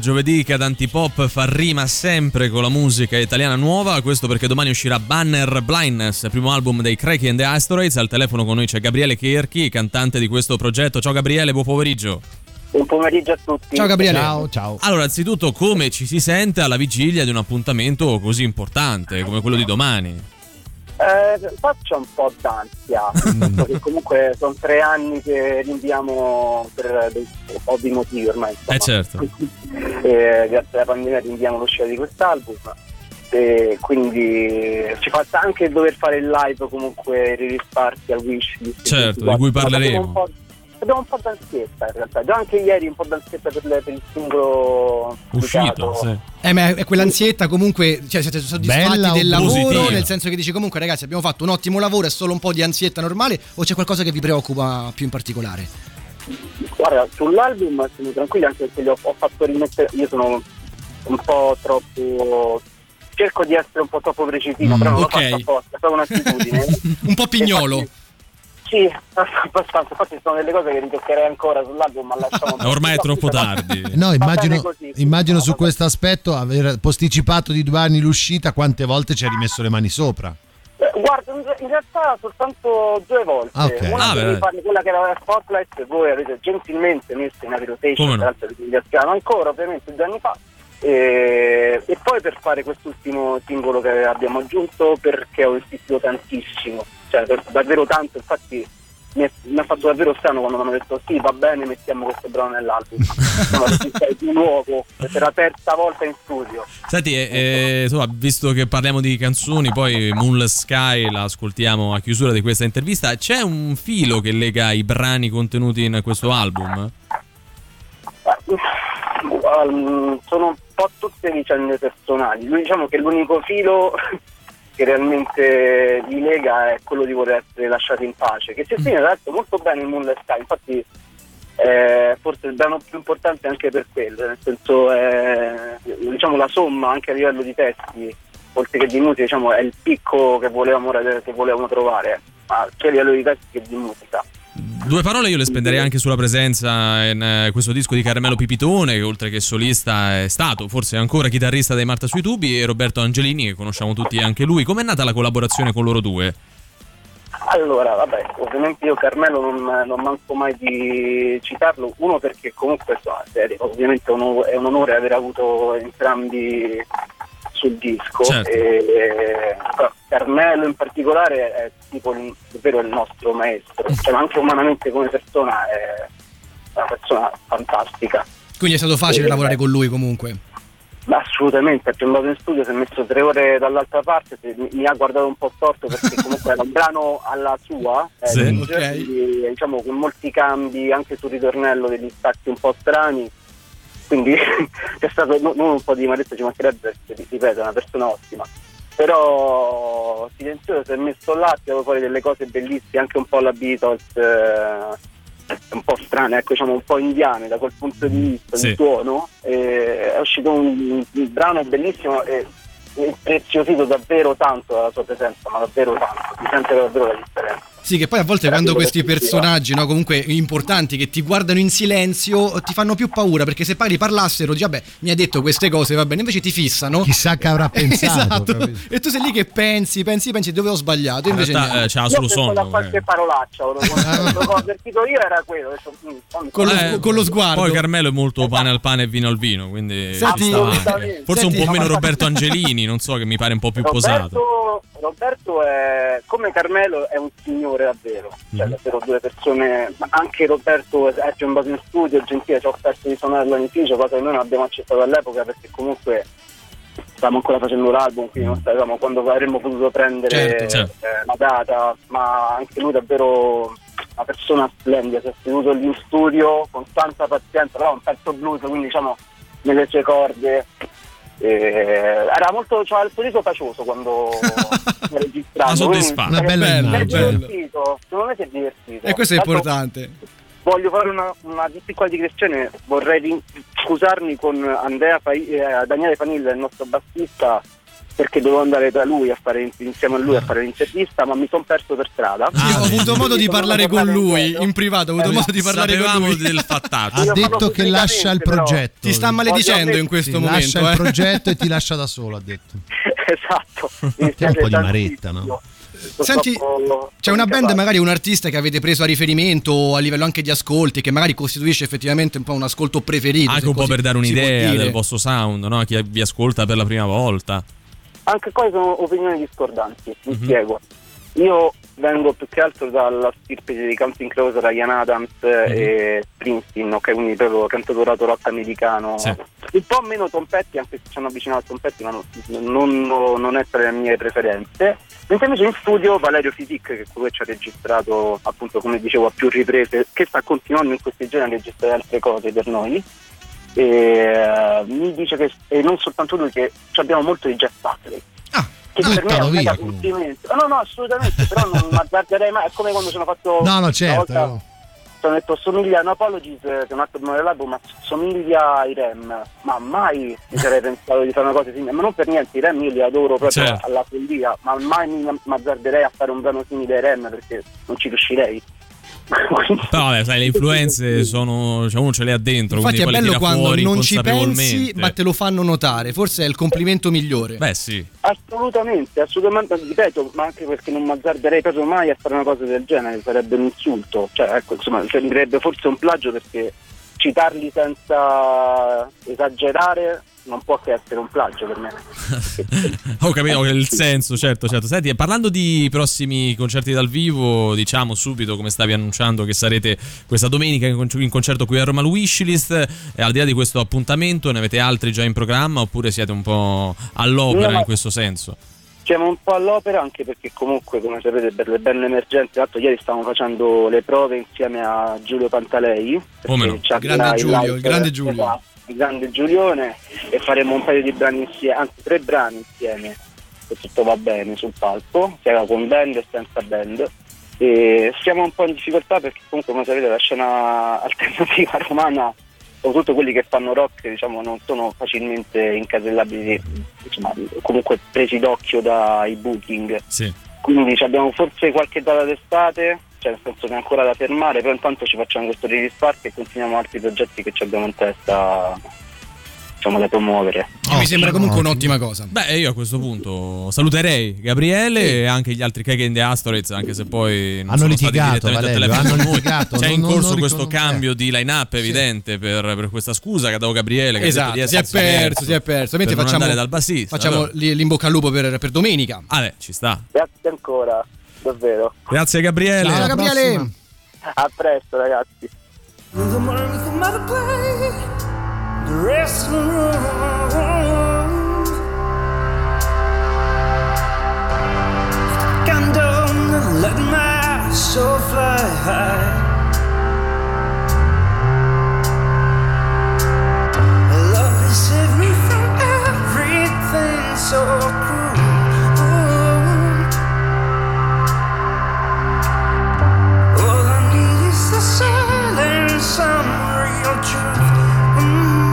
Giovedì che ad Antipop fa rima sempre con la musica italiana nuova, questo perché domani uscirà Banner Blindness, primo album dei Cracky and the Asteroids. Al telefono con noi c'è Gabriele Chierchi, cantante di questo progetto. Ciao Gabriele, buon pomeriggio. Buon pomeriggio a tutti. Ciao Gabriele. Ciao, ciao. Allora, anzitutto, come ci si sente alla vigilia di un appuntamento così importante come quello di domani? Eh, faccio un po' d'ansia perché comunque sono tre anni che rinviamo per dei ovvi motivi ormai, eh certo. E grazie alla pandemia rinviamo l'uscita di quest'album e quindi ci falta anche dover fare il live, comunque riparti al Wish, certo, di cui parleremo. Abbiamo un po' d'ansietta in realtà, già anche ieri un po' d'ansietta per, le, per il singolo uscito, sì. Eh, ma è quell'ansietta comunque, cioè siete soddisfatti bella del lavoro, positiva, nel senso che dici comunque ragazzi abbiamo fatto un ottimo lavoro, è solo un po' di ansietta normale, o c'è qualcosa che vi preoccupa più in particolare? Guarda, sull'album sono tranquilli, anche perché li ho, ho fatto rimettere, io sono un po' troppo, cerco di essere un po' troppo precisino, mm, però non okay. L'ho fatto apposta, è proprio un'attitudine. Un po' pignolo. Sì, abbastanza, infatti ci sono delle cose che ritoccherei ancora sull'album, ma lasciamo. Ormai è troppo tardi. No, immagino, così, immagino no, su questo aspetto aver posticipato di due anni l'uscita, quante volte ci hai rimesso le mani sopra? Eh, guarda, in realtà soltanto due volte. Ah, okay. Una ah, che mi pare quella che era la Spotlight, voi avete gentilmente messo in rotation, tra l'altro vi ringraziamo ancora, ovviamente due anni fa. E, e poi per fare quest'ultimo singolo che abbiamo aggiunto, perché ho insistito tantissimo, cioè davvero tanto, infatti mi è, mi è fatto davvero strano quando mi hanno detto sì va bene mettiamo questo brano nell'album. Di nuovo, per la terza volta in studio. Senti, eh, insomma, visto che parliamo di canzoni, poi Moon Sky la ascoltiamo a chiusura di questa intervista, c'è un filo che lega i brani contenuti in questo album? um, sono un po' tutte vicende personali. Lui, diciamo che l'unico filo che realmente li lega è quello di voler essere lasciati in pace, che si esprime tra l'altro molto bene in Moonlight Sky, infatti eh, forse il brano più importante anche per quello, nel senso eh, diciamo la somma anche a livello di testi oltre che di musica, diciamo è il picco che volevamo, che volevamo trovare, ma sia a livello di testi che di musica. Due parole io le spenderei anche sulla presenza in eh, questo disco di Carmelo Pipitone, che oltre che solista è stato forse ancora chitarrista dei Marta sui tubi, e Roberto Angelini, che conosciamo tutti anche lui. Com'è nata la collaborazione con loro due? Allora, vabbè, ovviamente io Carmelo non, non manco mai di citarlo, uno perché comunque so, ovviamente è un onore aver avuto entrambi sul disco, certo. e, e, Carmelo in particolare è tipo il, davvero il nostro maestro, cioè, ma anche umanamente come persona è una persona fantastica. Quindi è stato facile e, lavorare con lui comunque? Assolutamente, è tornato in studio, si è messo tre ore dall'altra parte, mi, mi ha guardato un po' storto perché comunque era un brano alla sua, eh, sì, quindi, okay. diciamo con molti cambi anche sul ritornello, degli stacchi un po' strani. Quindi c'è stato non un po' di malezza, ci mancherebbe, perché ripeto, è una persona ottima. Però silenzioso, si è messo là, tirava fuori delle cose bellissime, anche un po' la Beatles, eh, un po' strane, ecco, diciamo un po' indiane da quel punto di vista, sì. di suono. Eh, è uscito un, un brano bellissimo e impreziosito davvero tanto dalla sua presenza, ma davvero tanto, mi sente davvero la differenza. Sì, che poi a volte quando questi personaggi, no, comunque importanti, che ti guardano in silenzio, ti fanno più paura, perché se poi riparlassero, già beh, mi ha detto queste cose, va bene, invece ti fissano. Chissà che avrà pensato. Esatto. E tu sei lì che pensi, pensi, pensi, dove ho sbagliato. Invece in realtà eh, c'ha solo sonno. Da qualche parolaccia, lo avvertito io era quello. Con lo, eh, con lo sguardo. Poi Carmelo è molto pane al pane e vino al vino, quindi senti, forse senti, un po' meno Roberto Angelini, non so, che mi pare un po' più Roberto, posato. Roberto è, come Carmelo, è un signore davvero, cioè davvero due persone, anche Roberto è piombato in studio, gentile, ci ha offerto di suonare l'anificio, cosa che noi non abbiamo accettato all'epoca perché comunque stavamo ancora facendo l'album, quindi non sapevamo quando avremmo potuto prendere certo, certo. Eh, la data, ma anche lui davvero una persona splendida, si è tenuto lì in studio con tanta pazienza, però un pezzo blues, quindi diciamo nelle sue corde. Eh, era molto, cioè, il sorriso pacioso quando mi registravo, soddisfatto, una bella, bello, bello. Divertito, secondo me si è divertito e questo è tanto importante. Voglio fare una, una piccola digressione, vorrei scusarmi con Andrea Fai, eh, Daniele Fanilla, il nostro bassista, perché dovevo andare da lui a fare, insieme a lui a fare l'intervista, ma mi sono perso per strada. Ah, io ho avuto modo di parlare con lui in privato, ho avuto eh, modo di parlare con lui del fattaccio. Ha detto che lascia il progetto. Ti sta maledicendo in questo momento, lascia eh. il progetto e ti lascia da solo, ha detto. Esatto. È un po' di maretta, no? Senti, c'è una band, magari un artista che avete preso a riferimento a livello anche di ascolti, che magari costituisce effettivamente un po' un ascolto preferito, anche un po' per dare un'idea del vostro sound, no? Chi vi ascolta per la prima volta. Anche qua sono opinioni discordanti, vi mm-hmm. spiego. Io vengo più che altro dalla stirpe di Counting Crows, da Ian Adams mm-hmm. e Springsteen, ok? Quindi proprio cantautorato rock americano. Sì. Un po' meno Tom Petty, anche se ci hanno avvicinato a Tom Petty, ma non, non, non è tra le mie preferenze. Mentre invece in studio Valerio Fisic, che comunque ci ha registrato, appunto, come dicevo, a più riprese, che sta continuando in questi giorni a registrare altre cose per noi. E, uh, mi dice che, e non soltanto lui, che abbiamo molto di Jeff Buckley. Ah, che per me è un mega complimento. No, no, assolutamente, però non mi guarderei mai. È come quando sono fatto. No, no, certo. Una volta, no. Sono detto, somiglia a no, Apologies, che è un altro brano dell'album, ma somiglia ai Rem. Ma mai mi sarei pensato di fare una cosa simile, ma non per niente. I Rem io li adoro proprio certo. alla follia, ma mai mi azzarderei a fare un brano simile ai Rem perché non ci riuscirei. No, vabbè, sai, le influenze sono, cioè uno ce le ha dentro. Infatti è bello quando non ci pensi, ma te lo fanno notare. Forse è il complimento migliore. Beh, sì. Assolutamente, assolutamente, ripeto, ma anche perché non mi azzarderei proprio mai a fare una cosa del genere, sarebbe un insulto. Cioè, ecco, insomma, sembrerebbe forse un plagio, perché citarli senza esagerare non può che essere un plagio per me. Ho capito il senso, certo, certo. Senti, parlando di prossimi concerti dal vivo, diciamo subito, come stavi annunciando, che sarete questa domenica in concerto qui a Roma al Wishlist, e al di là di questo appuntamento ne avete altri già in programma oppure siete un po' all'opera no, in questo senso? siamo un po' all'opera, anche perché comunque, come sapete, per le band emergenti, tra l'altro ieri stavamo facendo le prove insieme a Giulio Pantalei, come no, il grande Giulio, il grande Giulio, il grande Giulione, e faremo un paio di brani insieme, anzi tre brani insieme, se tutto va bene, sul palco, sia con band e senza band. E siamo un po' in difficoltà perché comunque, come sapete, la scena alternativa romana, soprattutto quelli che fanno rock, diciamo, non sono facilmente incasellabili, insomma, comunque presi d'occhio dai booking, sì. Quindi abbiamo forse qualche data d'estate, cioè nel senso che è ancora da fermare, però intanto ci facciamo questo release party e continuiamo altri progetti che ci abbiamo in testa, diciamo, da promuovere. Oh, mi sembra comunque un'ottima cosa. Beh, io a questo punto saluterei Gabriele, sì, e anche gli altri Keg and the Asteroids, anche se poi non hanno sono litigato, stati direttamente Valerio, a telefono. Hanno litigato, c'è non, in corso non, questo non cambio di line-up evidente, sì, per, per questa scusa che davo Gabriele. Che esatto, si è perso, si è perso. Mentre facciamo dal bassista, facciamo allora L'imbocca al lupo per, per domenica. Ah, beh, ci sta. Grazie ancora, davvero. Grazie Gabriele. Ciao Gabriele. A presto ragazzi. The restaurant come down and let my soul fly high. Love is saved me from everything so cruel. Ooh. All I need is the silence, some real truth. Thank you.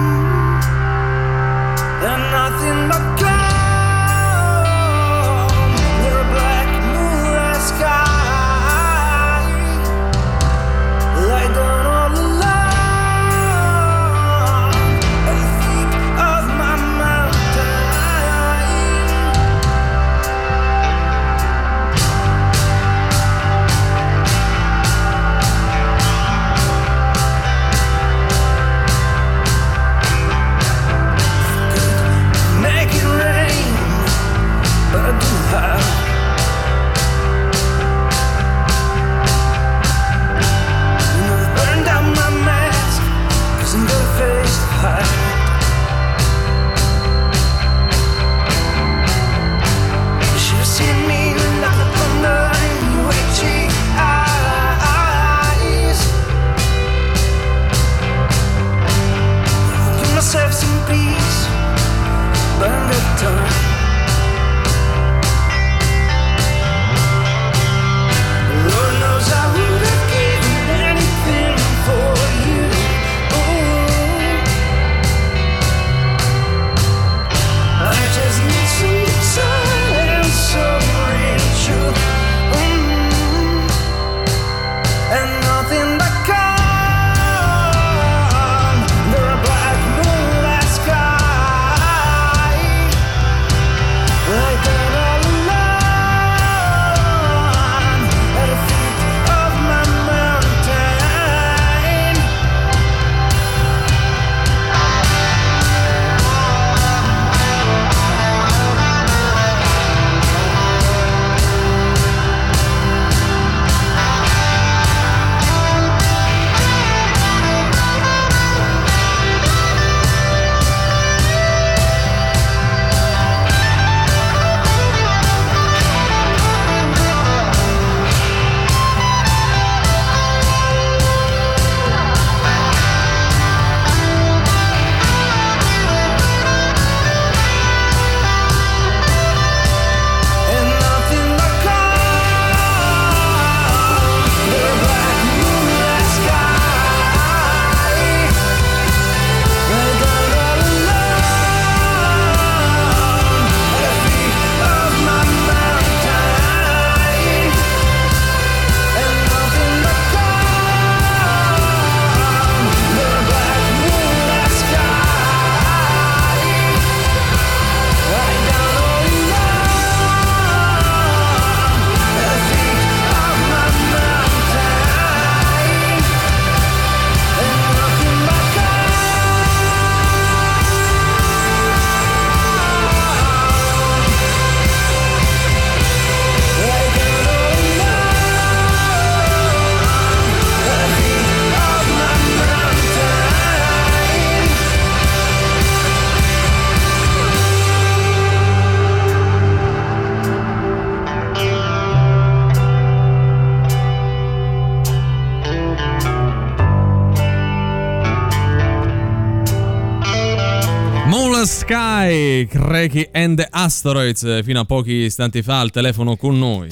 the Sky, Cracky and the Asteroids, fino a pochi istanti fa al telefono con noi.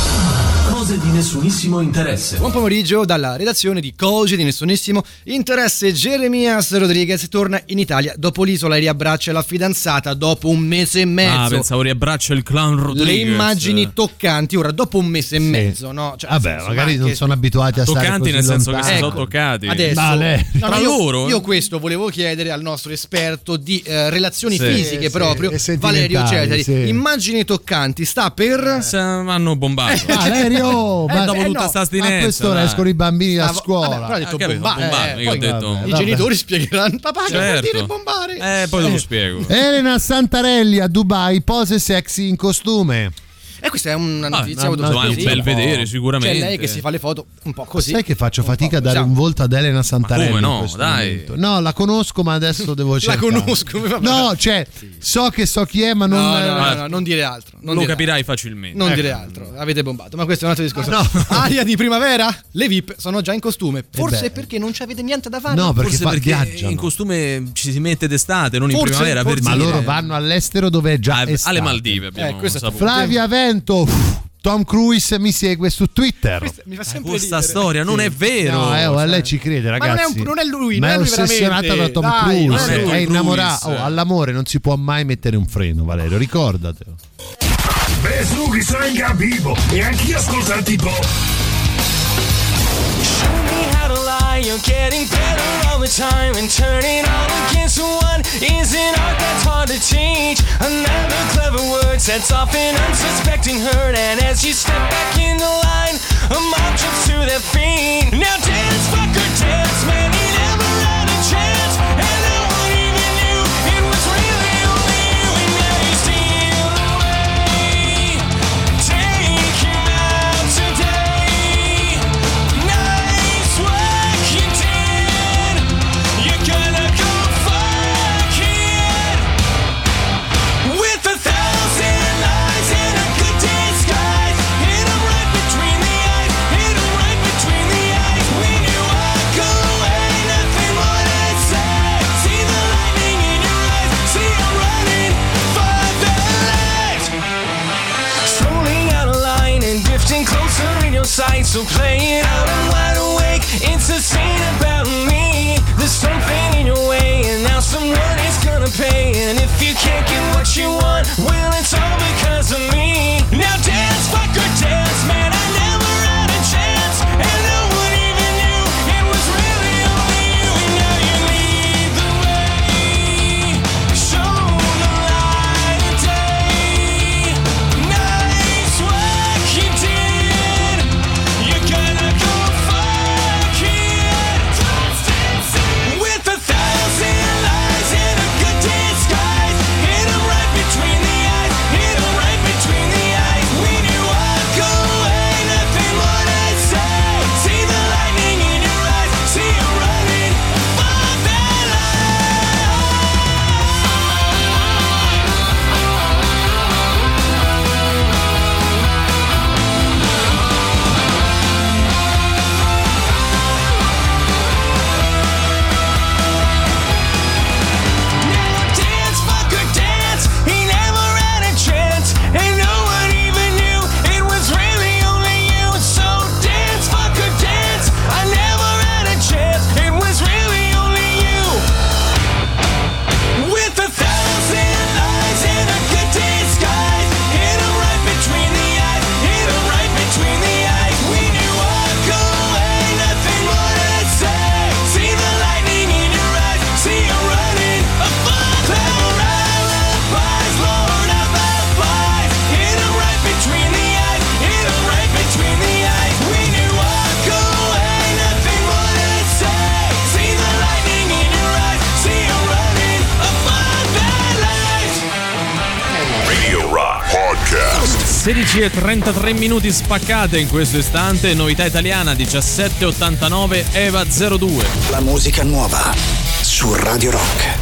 Cose di nessunissimo interesse. Buon pomeriggio dalla redazione di Cose di nessunissimo interesse. Jeremias Rodriguez torna in Italia dopo l'Isola e riabbraccia la fidanzata dopo un mese e mezzo. Ah, pensavo riabbraccia il clan Rodriguez. Le immagini toccanti ora dopo un mese e sì. mezzo, no? Cioè, vabbè, senso, magari non sono abituati a stare così lontani. Toccanti nel senso che si sono toccati. Adesso vale. no, tra io, loro. Io questo volevo chiedere al nostro esperto di eh, relazioni sì, fisiche sì, proprio, Valerio Cesari. Sì. Immagini toccanti sta per eh, hanno bombato. Eh, Valerio Oh, eh, ma dopo eh tutta no, sta astinenza, a quest'ora escono i bambini da scuola. Vabbè, però ha detto ah, bomba- bombare, eh, io ho detto vabbè, i vabbè. genitori spiegheranno papà certo. che vuol dire bombare. Eh, poi sì. lo spiego. Elena Santarelli a Dubai pose sexy in costume. E eh, questa è una notizia ah, no, no, è un bel vedere sicuramente. C'è lei che si fa le foto un po' così. Sai che faccio fatica a dare un volto ad Elena Santarelli? Ma come no? Dai. Momento. No, la conosco, ma adesso devo cercare. La conosco. No, cioè sì. so che so chi è, ma non no, no, no, no, non dire altro. Non lo capirai altro. facilmente. Non ecco. dire altro. Avete bombato, ma questo è un altro discorso. Ah, no. Aria di primavera? Le V I P sono già in costume. Forse perché non ci avete niente da fare. No, perché forse perché in costume ci si mette d'estate, non forse, in primavera, per ma loro vanno all'estero dove è già alle Maldive, abbiamo saputo. Flavia Tom Cruise mi segue su Twitter. Questa, mi fa sempre questa storia non sì. è vero. No, eh, oh, a lei ci crede, ragazzi. Ma non è, un, non è lui, ma non è, lui è ossessionata da Tom Dai, Cruise. È, Tom è innamorata. Oh, all'amore non si può mai mettere un freno, Valerio, ricordatelo. Beh, su chi sono in capivo e anch'io ascolto Antipop. You're getting better all the time, and turning all against one is an art that's hard to teach. Another clever word sets off an unsuspecting hurt, and as you step back in the line, a mob jumps to their feet. Now dance, fucker, dance, man, he never had a chance, and no one even knew it was really only you. And now you steal away, take him out today. Nice work. Sight, so play it out, I'm wide awake. It's a scene about me. There's something in your way, and now someone is gonna pay. And if you can't get what you want, well, it's all because of me. Now dance, fucker, dance, man. I never had a chance, and no one even knew it was really only you. And now you lead the way, show the light of day. Nice work you did. sedici e trentatré minuti spaccate in questo istante, novità italiana diciassette ottantanove Eva zero due. La musica nuova su Radio Rock.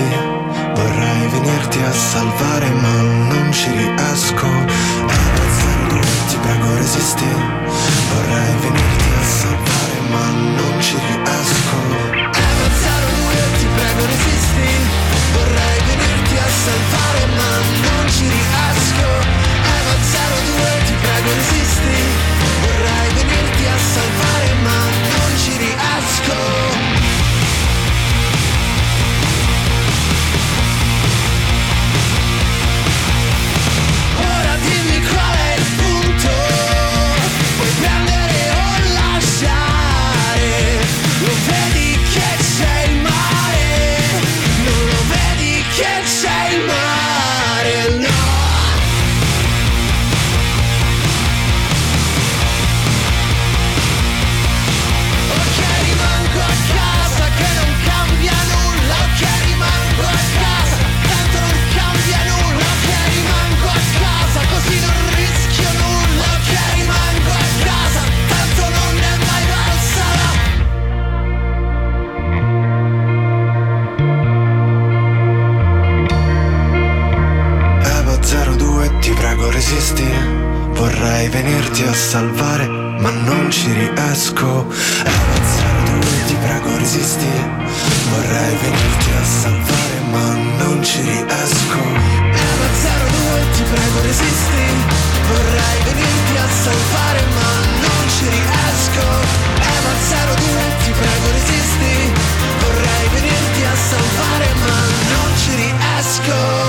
amarti, vorrei venirti a salvare ma non ci riesco. Abbassato, ti prego resisti, vorrei venirti a salvare ma non ci riesco. Abbassato, ti prego resisti, vorrei venirti a salvare ma non ci riesco. Abbassato, ti prego resisti, vorrei venirti a salvare ma non ci riesco. Vorrei venirti a salvare, ma non ci riesco. Eva zero due, ti prego resisti. Vorrei venirti a salvare, ma non ci riesco. Eva zero due, ti prego resisti. Vorrei venirti a salvare, ma non ci riesco. Eva zero due, ti prego resisti. Vorrei venirti a salvare, ma non ci riesco.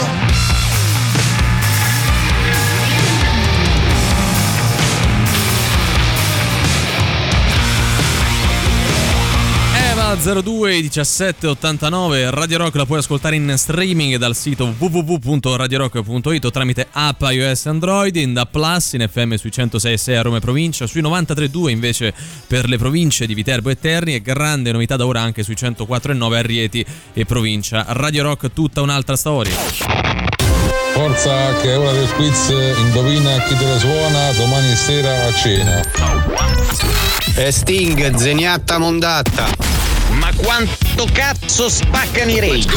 zero due diciassette ottantanove. Radio Rock la puoi ascoltare in streaming dal sito w w w punto radio rock punto i t o tramite app iOS Android, in D A B plus, in F M sui centosei virgola sei a Roma e provincia, sui novantatré virgola due invece per le province di Viterbo e Terni, e grande novità da ora anche sui centoquattro virgola nove a Rieti e provincia. Radio Rock, tutta un'altra storia. Forza che è ora del quiz, indovina chi te la suona domani sera a cena. E Sting, Zeniatta Mondatta. Ma quanto cazzo spaccano i Rage?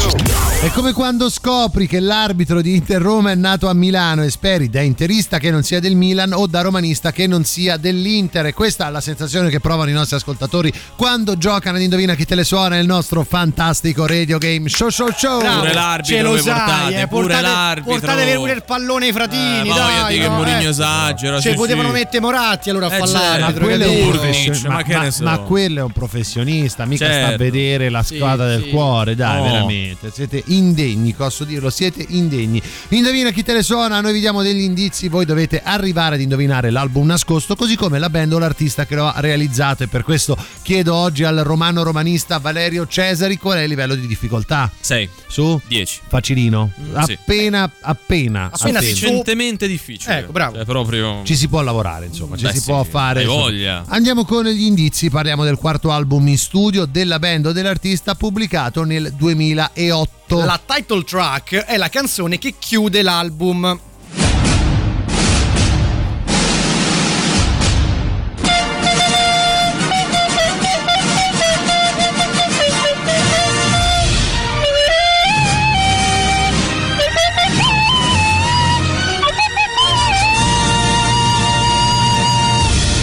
È come quando scopri che l'arbitro di Inter Roma è nato a Milano e speri da interista che non sia del Milan o da romanista che non sia dell'Inter. E questa è la sensazione che provano i nostri ascoltatori quando giocano ad Indovina chi te le suona, il nostro fantastico radio game show show show. Bravo, pure l'arbitro, ce lo sai, portate, eh, pure portate, l'arbitro. Portate pure il pallone ai fratini, eh, dai. Che no, Mourinho eh. esagera. Cioè, sì, potevano sì. mettere Moratti allora a eh, l'arbitro. Cioè, ma, ma, ma, ma, ma, so. ma quello è un professionista, mica certo. sta a vedere la squadra sì, del sì. cuore, dai, oh. veramente siete indegni, posso dirlo, siete indegni. Indovina chi te le suona, noi vi diamo degli indizi, voi dovete arrivare ad indovinare l'album nascosto, così come la band o l'artista che lo ha realizzato, e per questo chiedo oggi al romano romanista Valerio Cesari qual è il livello di difficoltà. sei su dieci Facilino, mm, appena, sì. appena appena sufficientemente difficile, ecco, bravo, cioè, proprio... ci si può lavorare, insomma, ci Beh, si sì, può fare voglia. Andiamo con gli indizi, parliamo del quarto album in studio della la band o dell'artista pubblicato nel duemilaotto. La title track è la canzone che chiude l'album.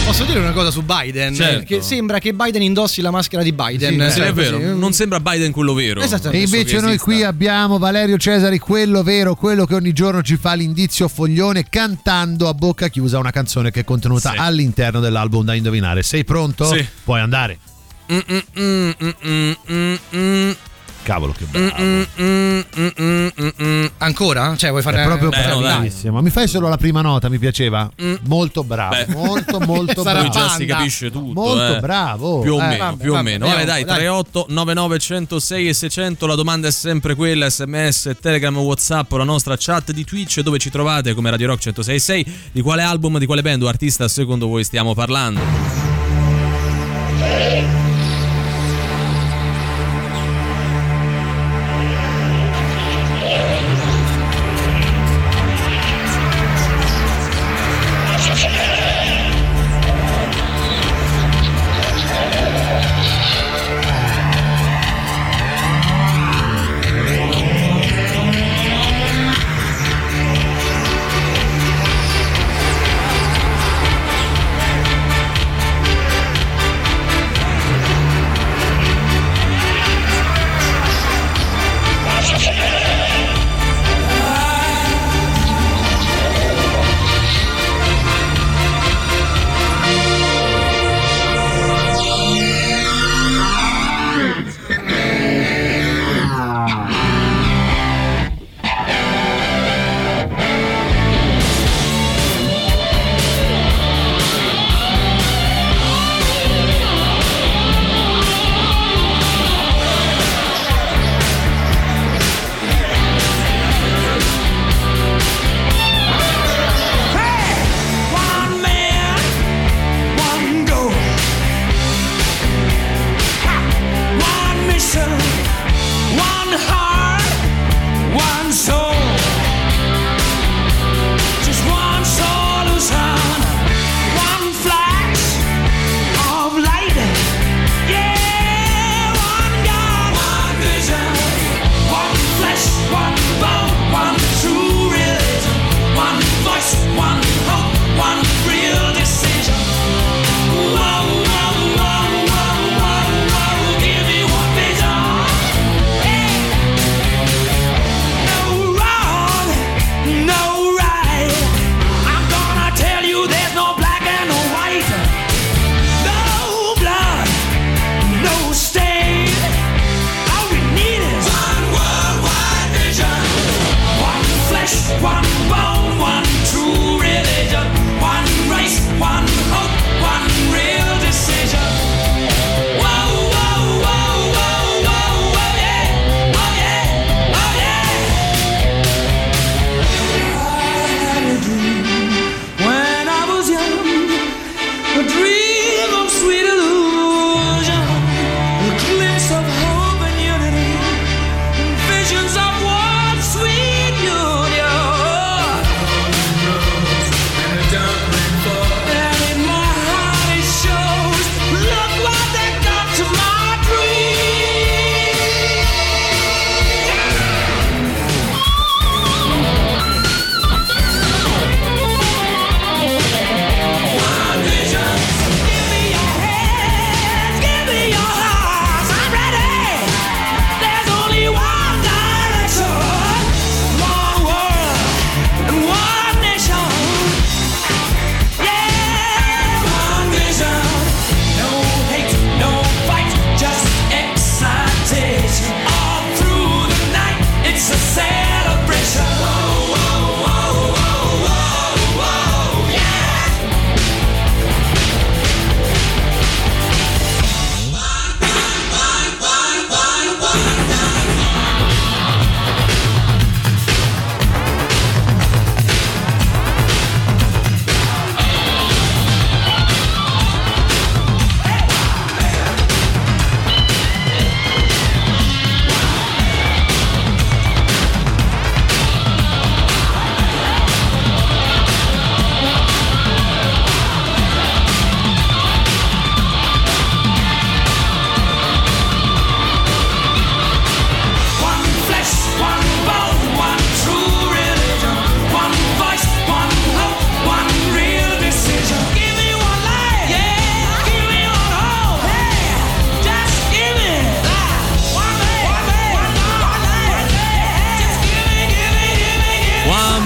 Posso dire una cosa su Biden? Certo. Che sembra che Biden indossi la maschera di Biden. Sì, sì, è vero, non sembra Biden quello vero. Esatto. E invece noi esista. qui abbiamo Valerio Cesari, quello vero, quello che ogni giorno ci fa l'indizio foglione cantando a bocca chiusa una canzone che è contenuta sì. all'interno dell'album da indovinare. Sei pronto? Sì. Puoi andare. Mm, mm, mm, mm, mm, mm. Cavolo, che bravo. Mm, mm, mm, mm, mm, mm. Ancora? Cioè, vuoi fare? È proprio Beh, bravissimo. No, mi fai solo la prima nota, mi piaceva. Mm. Molto bravo. Beh. Molto, molto bravo. Già si capisce tutto. Molto eh. bravo. Più o eh, meno. Vabbè, più vabbè, o meno. Vabbè, dai, tre otto nove nove uno zero sei e seicento. La domanda è sempre quella. S M S, Telegram, WhatsApp, la nostra chat di Twitch, dove ci trovate come Radio Rock centosei virgola sei. Di quale album, di quale band o artista secondo voi stiamo parlando?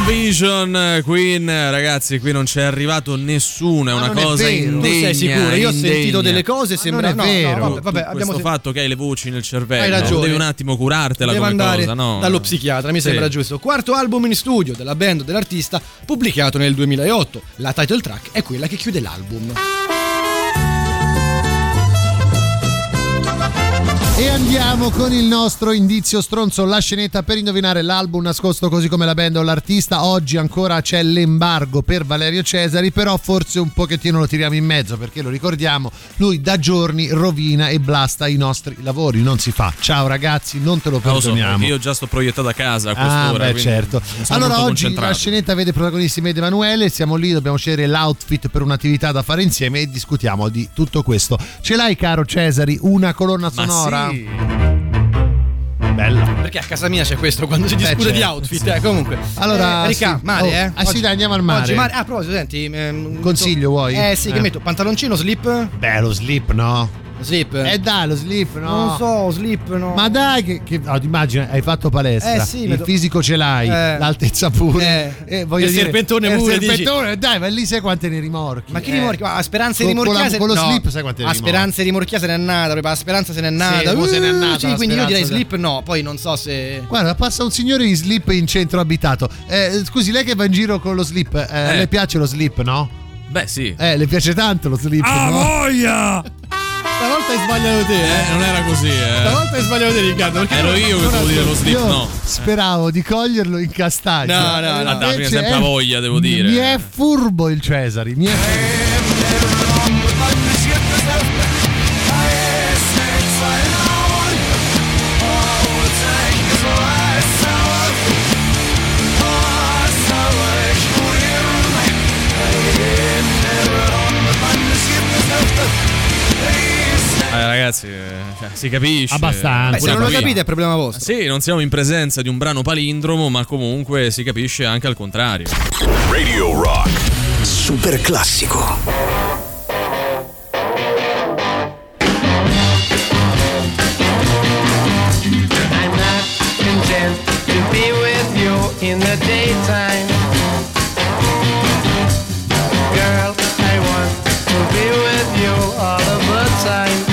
Vision Queen, ragazzi, qui non c'è arrivato nessuno, è una cosa indegna. Tu sei sicuro? Io ho sentito delle cose, sembra no, vero. No, vabbè, vabbè, abbiamo questo fatto che hai le voci nel cervello. Hai ragione. Devi un attimo curartela come cosa, no? Dallo psichiatra, mi sembra giusto. Quarto album in studio della band dell'artista, pubblicato nel duemilaotto. La title track è quella che chiude l'album. E andiamo con il nostro indizio stronzo, la scenetta per indovinare l'album nascosto così come la band o l'artista. Oggi ancora c'è l'embargo per Valerio Cesari, però forse un pochettino lo tiriamo in mezzo, perché lo ricordiamo, lui da giorni rovina e blasta i nostri lavori, non si fa. Ciao ragazzi, non te lo perdoniamo. Io già sto proiettato a casa a quest'ora. Ah, beh, certo. Allora oggi la scenetta vede protagonisti me ed Emanuele, siamo lì, dobbiamo scegliere l'outfit per un'attività da fare insieme e discutiamo di tutto questo. Ce l'hai, caro Cesari, una colonna sonora? Bella. Perché a casa mia c'è questo quando si discute di outfit, sì. eh, comunque. Allora, eh, Ricca, sì. mare, eh. Ah, sì, dai, andiamo al mare. Oggi, mare. Ah, provo, senti, ehm, consiglio, vuoi? Eh, sì, eh. Che metto? Pantaloncino, slip? Beh, lo slip, no. Slip. Eh dai, lo slip, no? Non so, slip, no. Ma dai, che, che oh, immagina, hai fatto palestra. Eh sì, il do... fisico ce l'hai, eh. l'altezza pure. Eh. Eh, voglio il dire, serpentone pure. Il serpentone, dici. Dai, ma lì sai quante ne rimorchi. Ma chi eh. rimorchi? A Speranza di Rimorchiase. Con lo no. slip sai quante ne rimorchi. A Speranza di Rimorchiase se n'è nata, a Speranza se n'è nata. Sì, uh, se n'è nata sì, quindi io direi slip no, poi non so se. Guarda, passa un signore di slip in centro abitato. Eh, scusi, lei che va in giro con lo slip, eh, eh. le piace lo slip, no? Beh, sì. Eh, le piace tanto lo slip, ah, no? Voglia! Stavolta hai sbagliato te, eh? eh? Non era così, eh? Stavolta hai sbagliato te, Riccardo. Perché ero io che volevo dire lo slip, no? Speravo di coglierlo in castagna. No, no, no. Dai, perché sempre ha voglia, devo dire. Mi è furbo il Cesari, mi è furbo. Eh, ragazzi, cioè, si capisce abbastanza. Beh, se non lo capite è problema vostro. Sì, non siamo in presenza di un brano palindromo, ma comunque si capisce anche al contrario. Radio Rock Super Classico. I'm not content to be with you in the daytime. Girl, I want to be with you all of the time.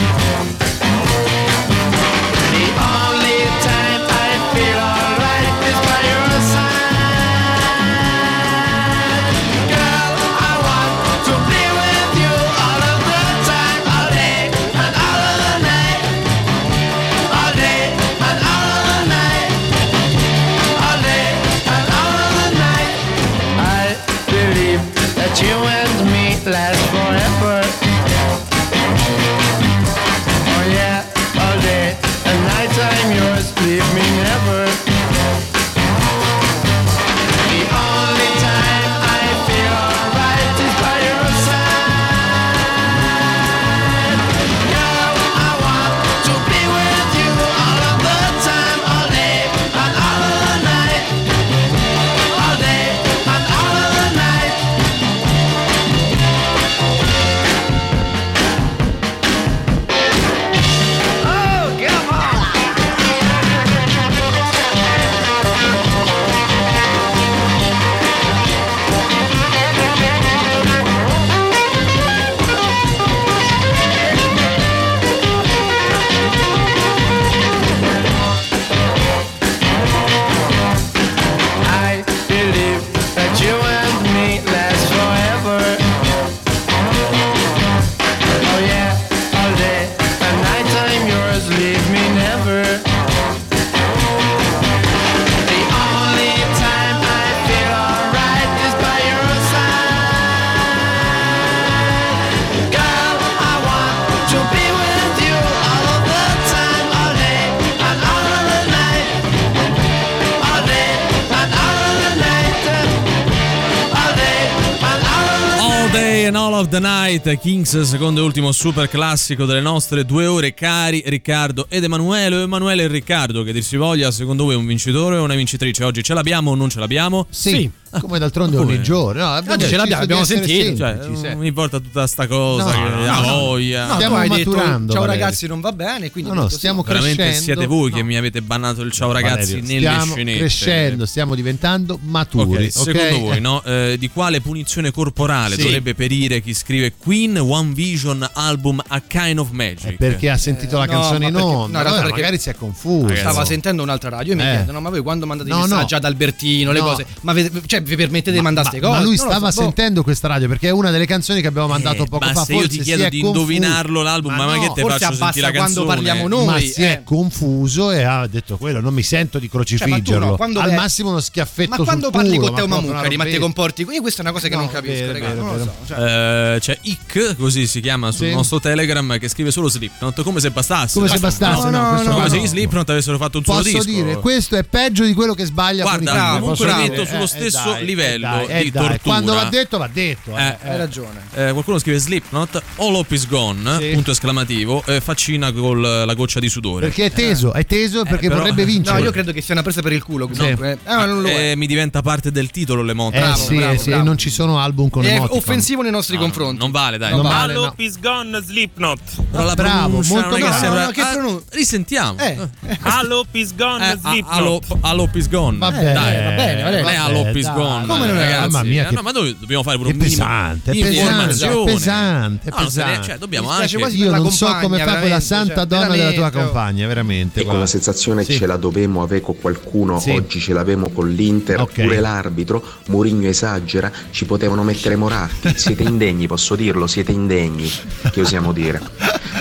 The Night Kings, secondo e ultimo super classico delle nostre due ore, cari Riccardo ed Emanuele. Emanuele e Riccardo, che dir si voglia, secondo voi un vincitore o una vincitrice oggi? Ce l'abbiamo o non ce l'abbiamo? Sì. come d'altronde ogni giorno. No, abbiamo no, ce l'abbiamo, abbiamo sentito, cioè, non mi importa tutta sta cosa, no, no, la voglia. No, stiamo hai maturando. Detto, ciao ragazzi, non va bene, quindi no, no, stiamo sì. crescendo. Veramente siete voi no. che mi avete bannato il ciao ragazzi Valerio. Nelle stiamo scenette. Crescendo, stiamo diventando maturi. Okay, okay. Secondo voi, no? Eh, di quale punizione corporale sì. dovrebbe perire chi scrive Queen One Vision album A Kind of Magic? È perché ha sentito eh, la canzone in onda, magari si è confuso. Stava sentendo un'altra radio e mi chiedono: ma voi quando mandate i messaggi ad Albertino, le cose, ma cioè vi permettete ma, di mandare queste cose? Ma lui stava so, sentendo boh. questa radio, perché è una delle canzoni che abbiamo mandato eh, poco ma fa. Se forse io ti chiedo di confuso. Indovinarlo l'album, ma, ma, no, ma che te faccio sentire la canzone? Quando parliamo noi, ma eh. si è confuso e ha detto quello. Non mi sento di crocifiggerlo. Cioè, no, al è... massimo uno schiaffetto. Ma quando sul parli culo, con Teo Mamuccari, ma ti comporti? Quindi questa è una cosa che no, non capisco. C'è Ick, così si chiama sul nostro Telegram, che scrive solo Slipknot, come se bastasse. Come se bastasse, come se i Slipknot avessero fatto un solo disco. Posso dire, questo è peggio di quello che sbaglia con i detto sullo stesso livello di tortura. Quando va detto va detto, eh, eh, hai ragione. Eh, qualcuno scrive Slipknot All Hope Is Gone sì. punto esclamativo eh, faccina con la goccia di sudore, perché è teso, eh. è teso perché eh, però, vorrebbe vincere. No, io credo che sia una presa per il culo sì. eh, non lo eh, mi diventa parte del titolo le moto. Eh, bravo, sì, bravo, sì, bravo. E non ci sono album con le moto. È offensivo nei nostri no, confronti. Non vale, dai. Non non vale, All Hope no. Is Gone Slipknot. Però la bravo, molto bravo. Risentiamo. All Hope Is Gone Slipknot. All Hope Is Gone. Va bene. Non è All Hope Is Gone, come non è, ragazzi? Mamma mia, eh, che... no, ma noi dobbiamo fare pure un minimo pesante, di informazione. Pesante, pesante, no, pesante. Cioè, dobbiamo anche... Io non so come fa quella santa cioè, donna della tua compagna, veramente. E con la sensazione sì. ce la dovemo avere con qualcuno, sì. oggi ce l'avemo con l'Inter, okay. pure l'arbitro, Mourinho esagera, ci potevano mettere Moratti. Siete indegni, posso dirlo, siete indegni, che osiamo dire.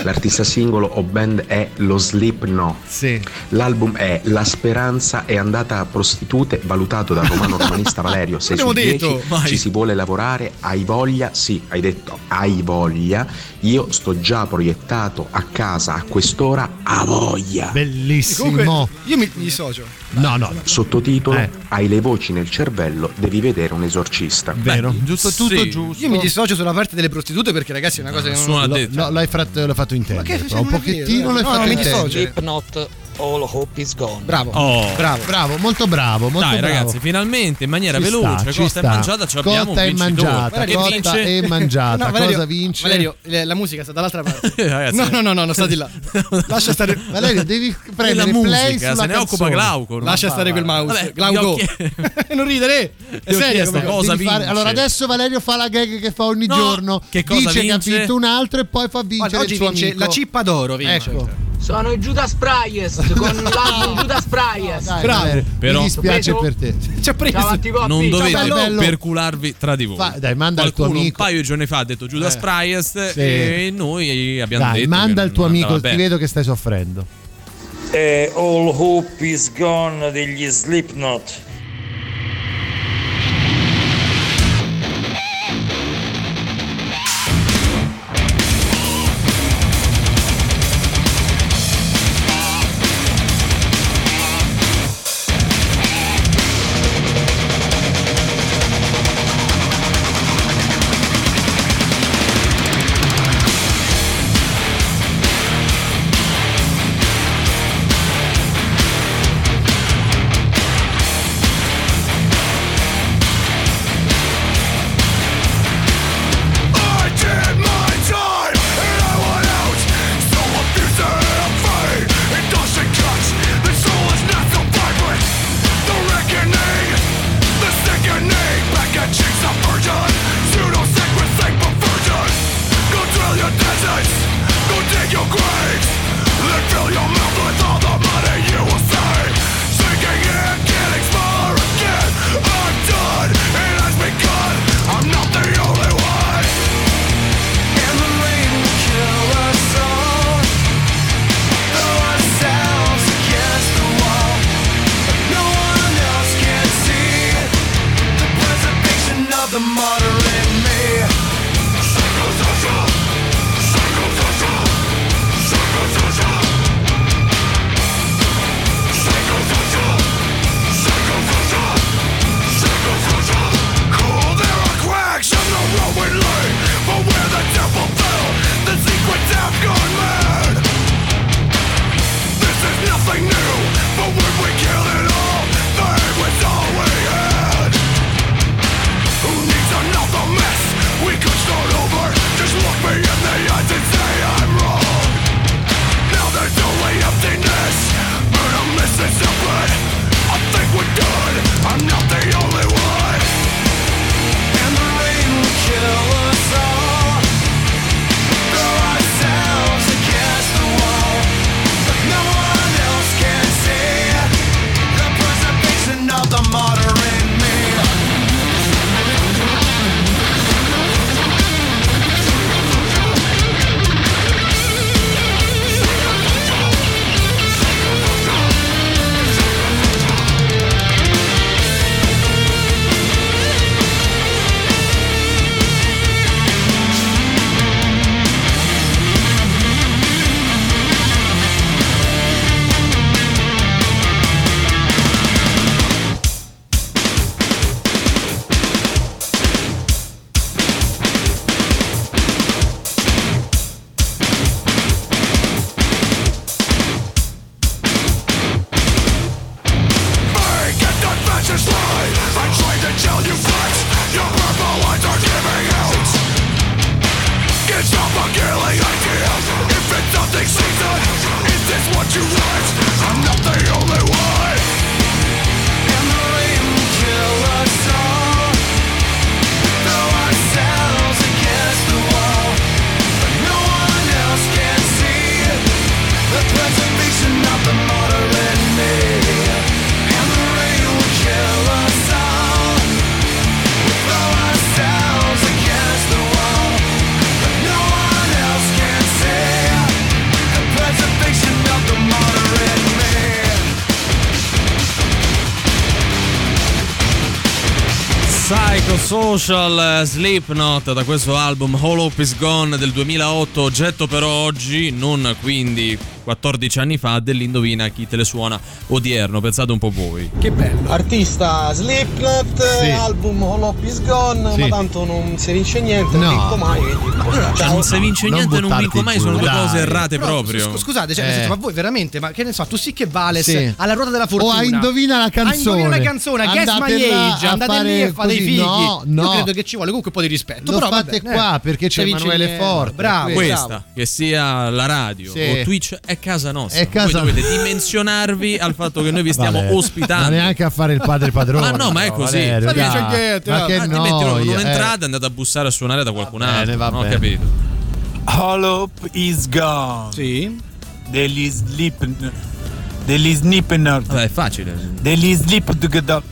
L'artista singolo o band è lo Slipknot. Sì. L'album è La Speranza è andata a prostitute, valutato da romano romanista Valerio sei su dieci, ci si vuole lavorare, hai voglia? Sì, hai detto hai voglia, io sto già proiettato a casa a quest'ora, a voglia. Bellissimo. Comunque, io mi dissocio. No, no, no. Sottotitolo eh. hai le voci nel cervello, devi vedere un esorcista. Vero? Beh, giusto, tutto sì. giusto. Io mi dissocio sulla parte delle prostitute perché ragazzi è una cosa no, che non ho detto. No, l'hai fatto, l'hai fatto intendere. Che, cioè, un pochettino l'hai no, fatto no, intendere. Slipknot All Hope Is Gone. Bravo, oh. bravo, bravo, molto bravo. Molto Dai, bravo. Ragazzi, finalmente in maniera ci veloce, sta, cotta e mangiata, ci abbiamo cotta un mangiata, cotta vince... e mangiata. No, Valerio, cosa vince? Valerio, la musica sta dall'altra parte. Ragazzi, no, no, no, no, non sta di là. Lascia stare. Valerio, devi prendere la musica, play sulla se ne occupa Glauco. Lascia stare quel mouse. Vabbè, Glauco. Non ridere. È seria sta cosa. Fare... Allora adesso Valerio fa la gag che fa ogni no. giorno. Che cosa dice vince? Che ha vinto un altro e poi fa vincere oggi il suo vince amico. La cippa d'oro vince. Ecco. Sono i Judas Priest con l'album Judas Priest. No, bravo, però mi dispiace per te. Ci ha preso. Ciao, non dovete bello. percularvi tra di voi. Fa, dai, manda al tuo amico. Un paio di giorni fa ha detto Judas eh. Priest sì. e noi abbiamo dai, detto manda al tuo amico, ti vedo che stai soffrendo. Eh, All Hope Is Gone degli Slipknot. New, but when we killed it all, there was all we had. Psychosocial, Slipknot, da questo album All Hope Is Gone del duemilaotto, oggetto per oggi, non quindi quattordici anni fa, dell'indovina chi te le suona odierno. Pensate un po' voi. Che bello. Artista Slipknot, sì. Album All Hope Is Gone, sì. Ma tanto non si vince niente, no. Non vinco mai. Cioè, cioè, non si vince no, niente e non, non vinco mai, sono due cose errate. Però, proprio. Scusate, cioè, eh. senso, ma voi veramente, ma che ne so, tu sì che Vales sì. alla ruota della fortuna. O a indovina la canzone. A indovina la canzone, Guess My Age, andate lì e fate i figli. No, no. Io credo che ci vuole comunque un po' di rispetto. Lo però fate vabbè, qua eh. perché c'è Emanuele Forte. Bravo. Questa, che sia la radio o Twitch, è casa nostra. È casa... Voi dovete dimensionarvi al fatto che noi vi stiamo vabbè. Ospitando. Non neanche a fare il padre padrone. Ma no, ma è così. Valerio, dai, ma che no, non entrate, eh. andate a bussare a suonare da qualcun altro. Va bene, va non ho capito. All Hope Is Gone. Sì. Degli Slip degli Slipknot. Vabbè, è facile. Degli Slipknot.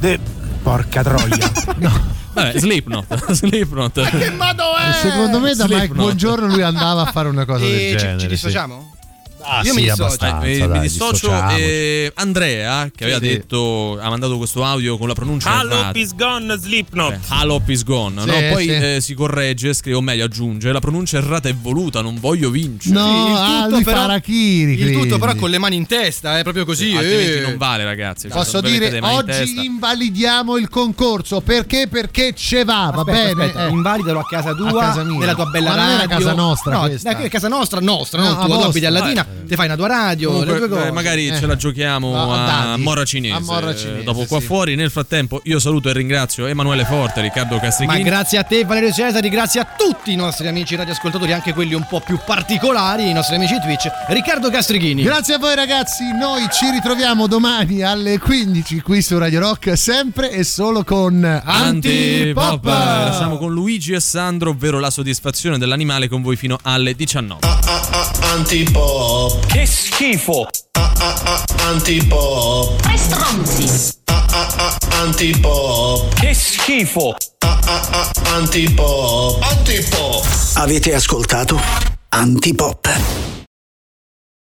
De... Porca troia. No. Vabbè, Slipknot. Slipknot. Ma che mado è? Secondo me da Mike Buongiorno lui andava a fare una cosa e del genere. Ci dissociamo? Sì. Ah, io sì, mi dissocio, eh, dai, mi dissocio eh, Andrea che sì, aveva sì. detto, ha mandato questo audio con la pronuncia All Hope Is Gone Slipknot. All Hope Is Gone, sì, no? Poi sì. eh, si corregge, scrive, o meglio aggiunge, la pronuncia errata è voluta, non voglio vincere. No, il tutto, però, il tutto però con le mani in testa, è eh, proprio così, sì, eh. altrimenti non vale, ragazzi. Cioè, posso dire oggi in invalidiamo il concorso, perché perché ce va, aspetta, va bene. Aspetta, eh. Invalidalo a casa tua, a casa mia. Nella tua bella radio. Ma non è la casa nostra, no, questa. È casa nostra, nostra, non tua, abiti a Latina. Te fai una tua radio. Comunque, le tue cose. Magari eh. ce la giochiamo no, a, a Morra Cinese. A Morra Cinese eh, dopo qua sì. fuori. Nel frattempo, io saluto e ringrazio Emanuele Forte, Riccardo Castrichini. Ma grazie a te, Valerio Cesari. Grazie a tutti i nostri amici radioascoltatori, anche quelli un po' più particolari, i nostri amici di Twitch. Riccardo Castrichini. Grazie a voi, ragazzi. Noi ci ritroviamo domani alle quindici qui su Radio Rock, sempre e solo con Antipop. Antipop. Siamo con Luigi e Sandro, ovvero la soddisfazione dell'animale, con voi fino alle diciannove. Ah, ah, ah, Antipop. Che schifo! Ah ah ah Antipop! Che stronzi! Ah ah ah Antipop! Che schifo! Ah ah ah Antipop! Antipop! Avete ascoltato? Antipop!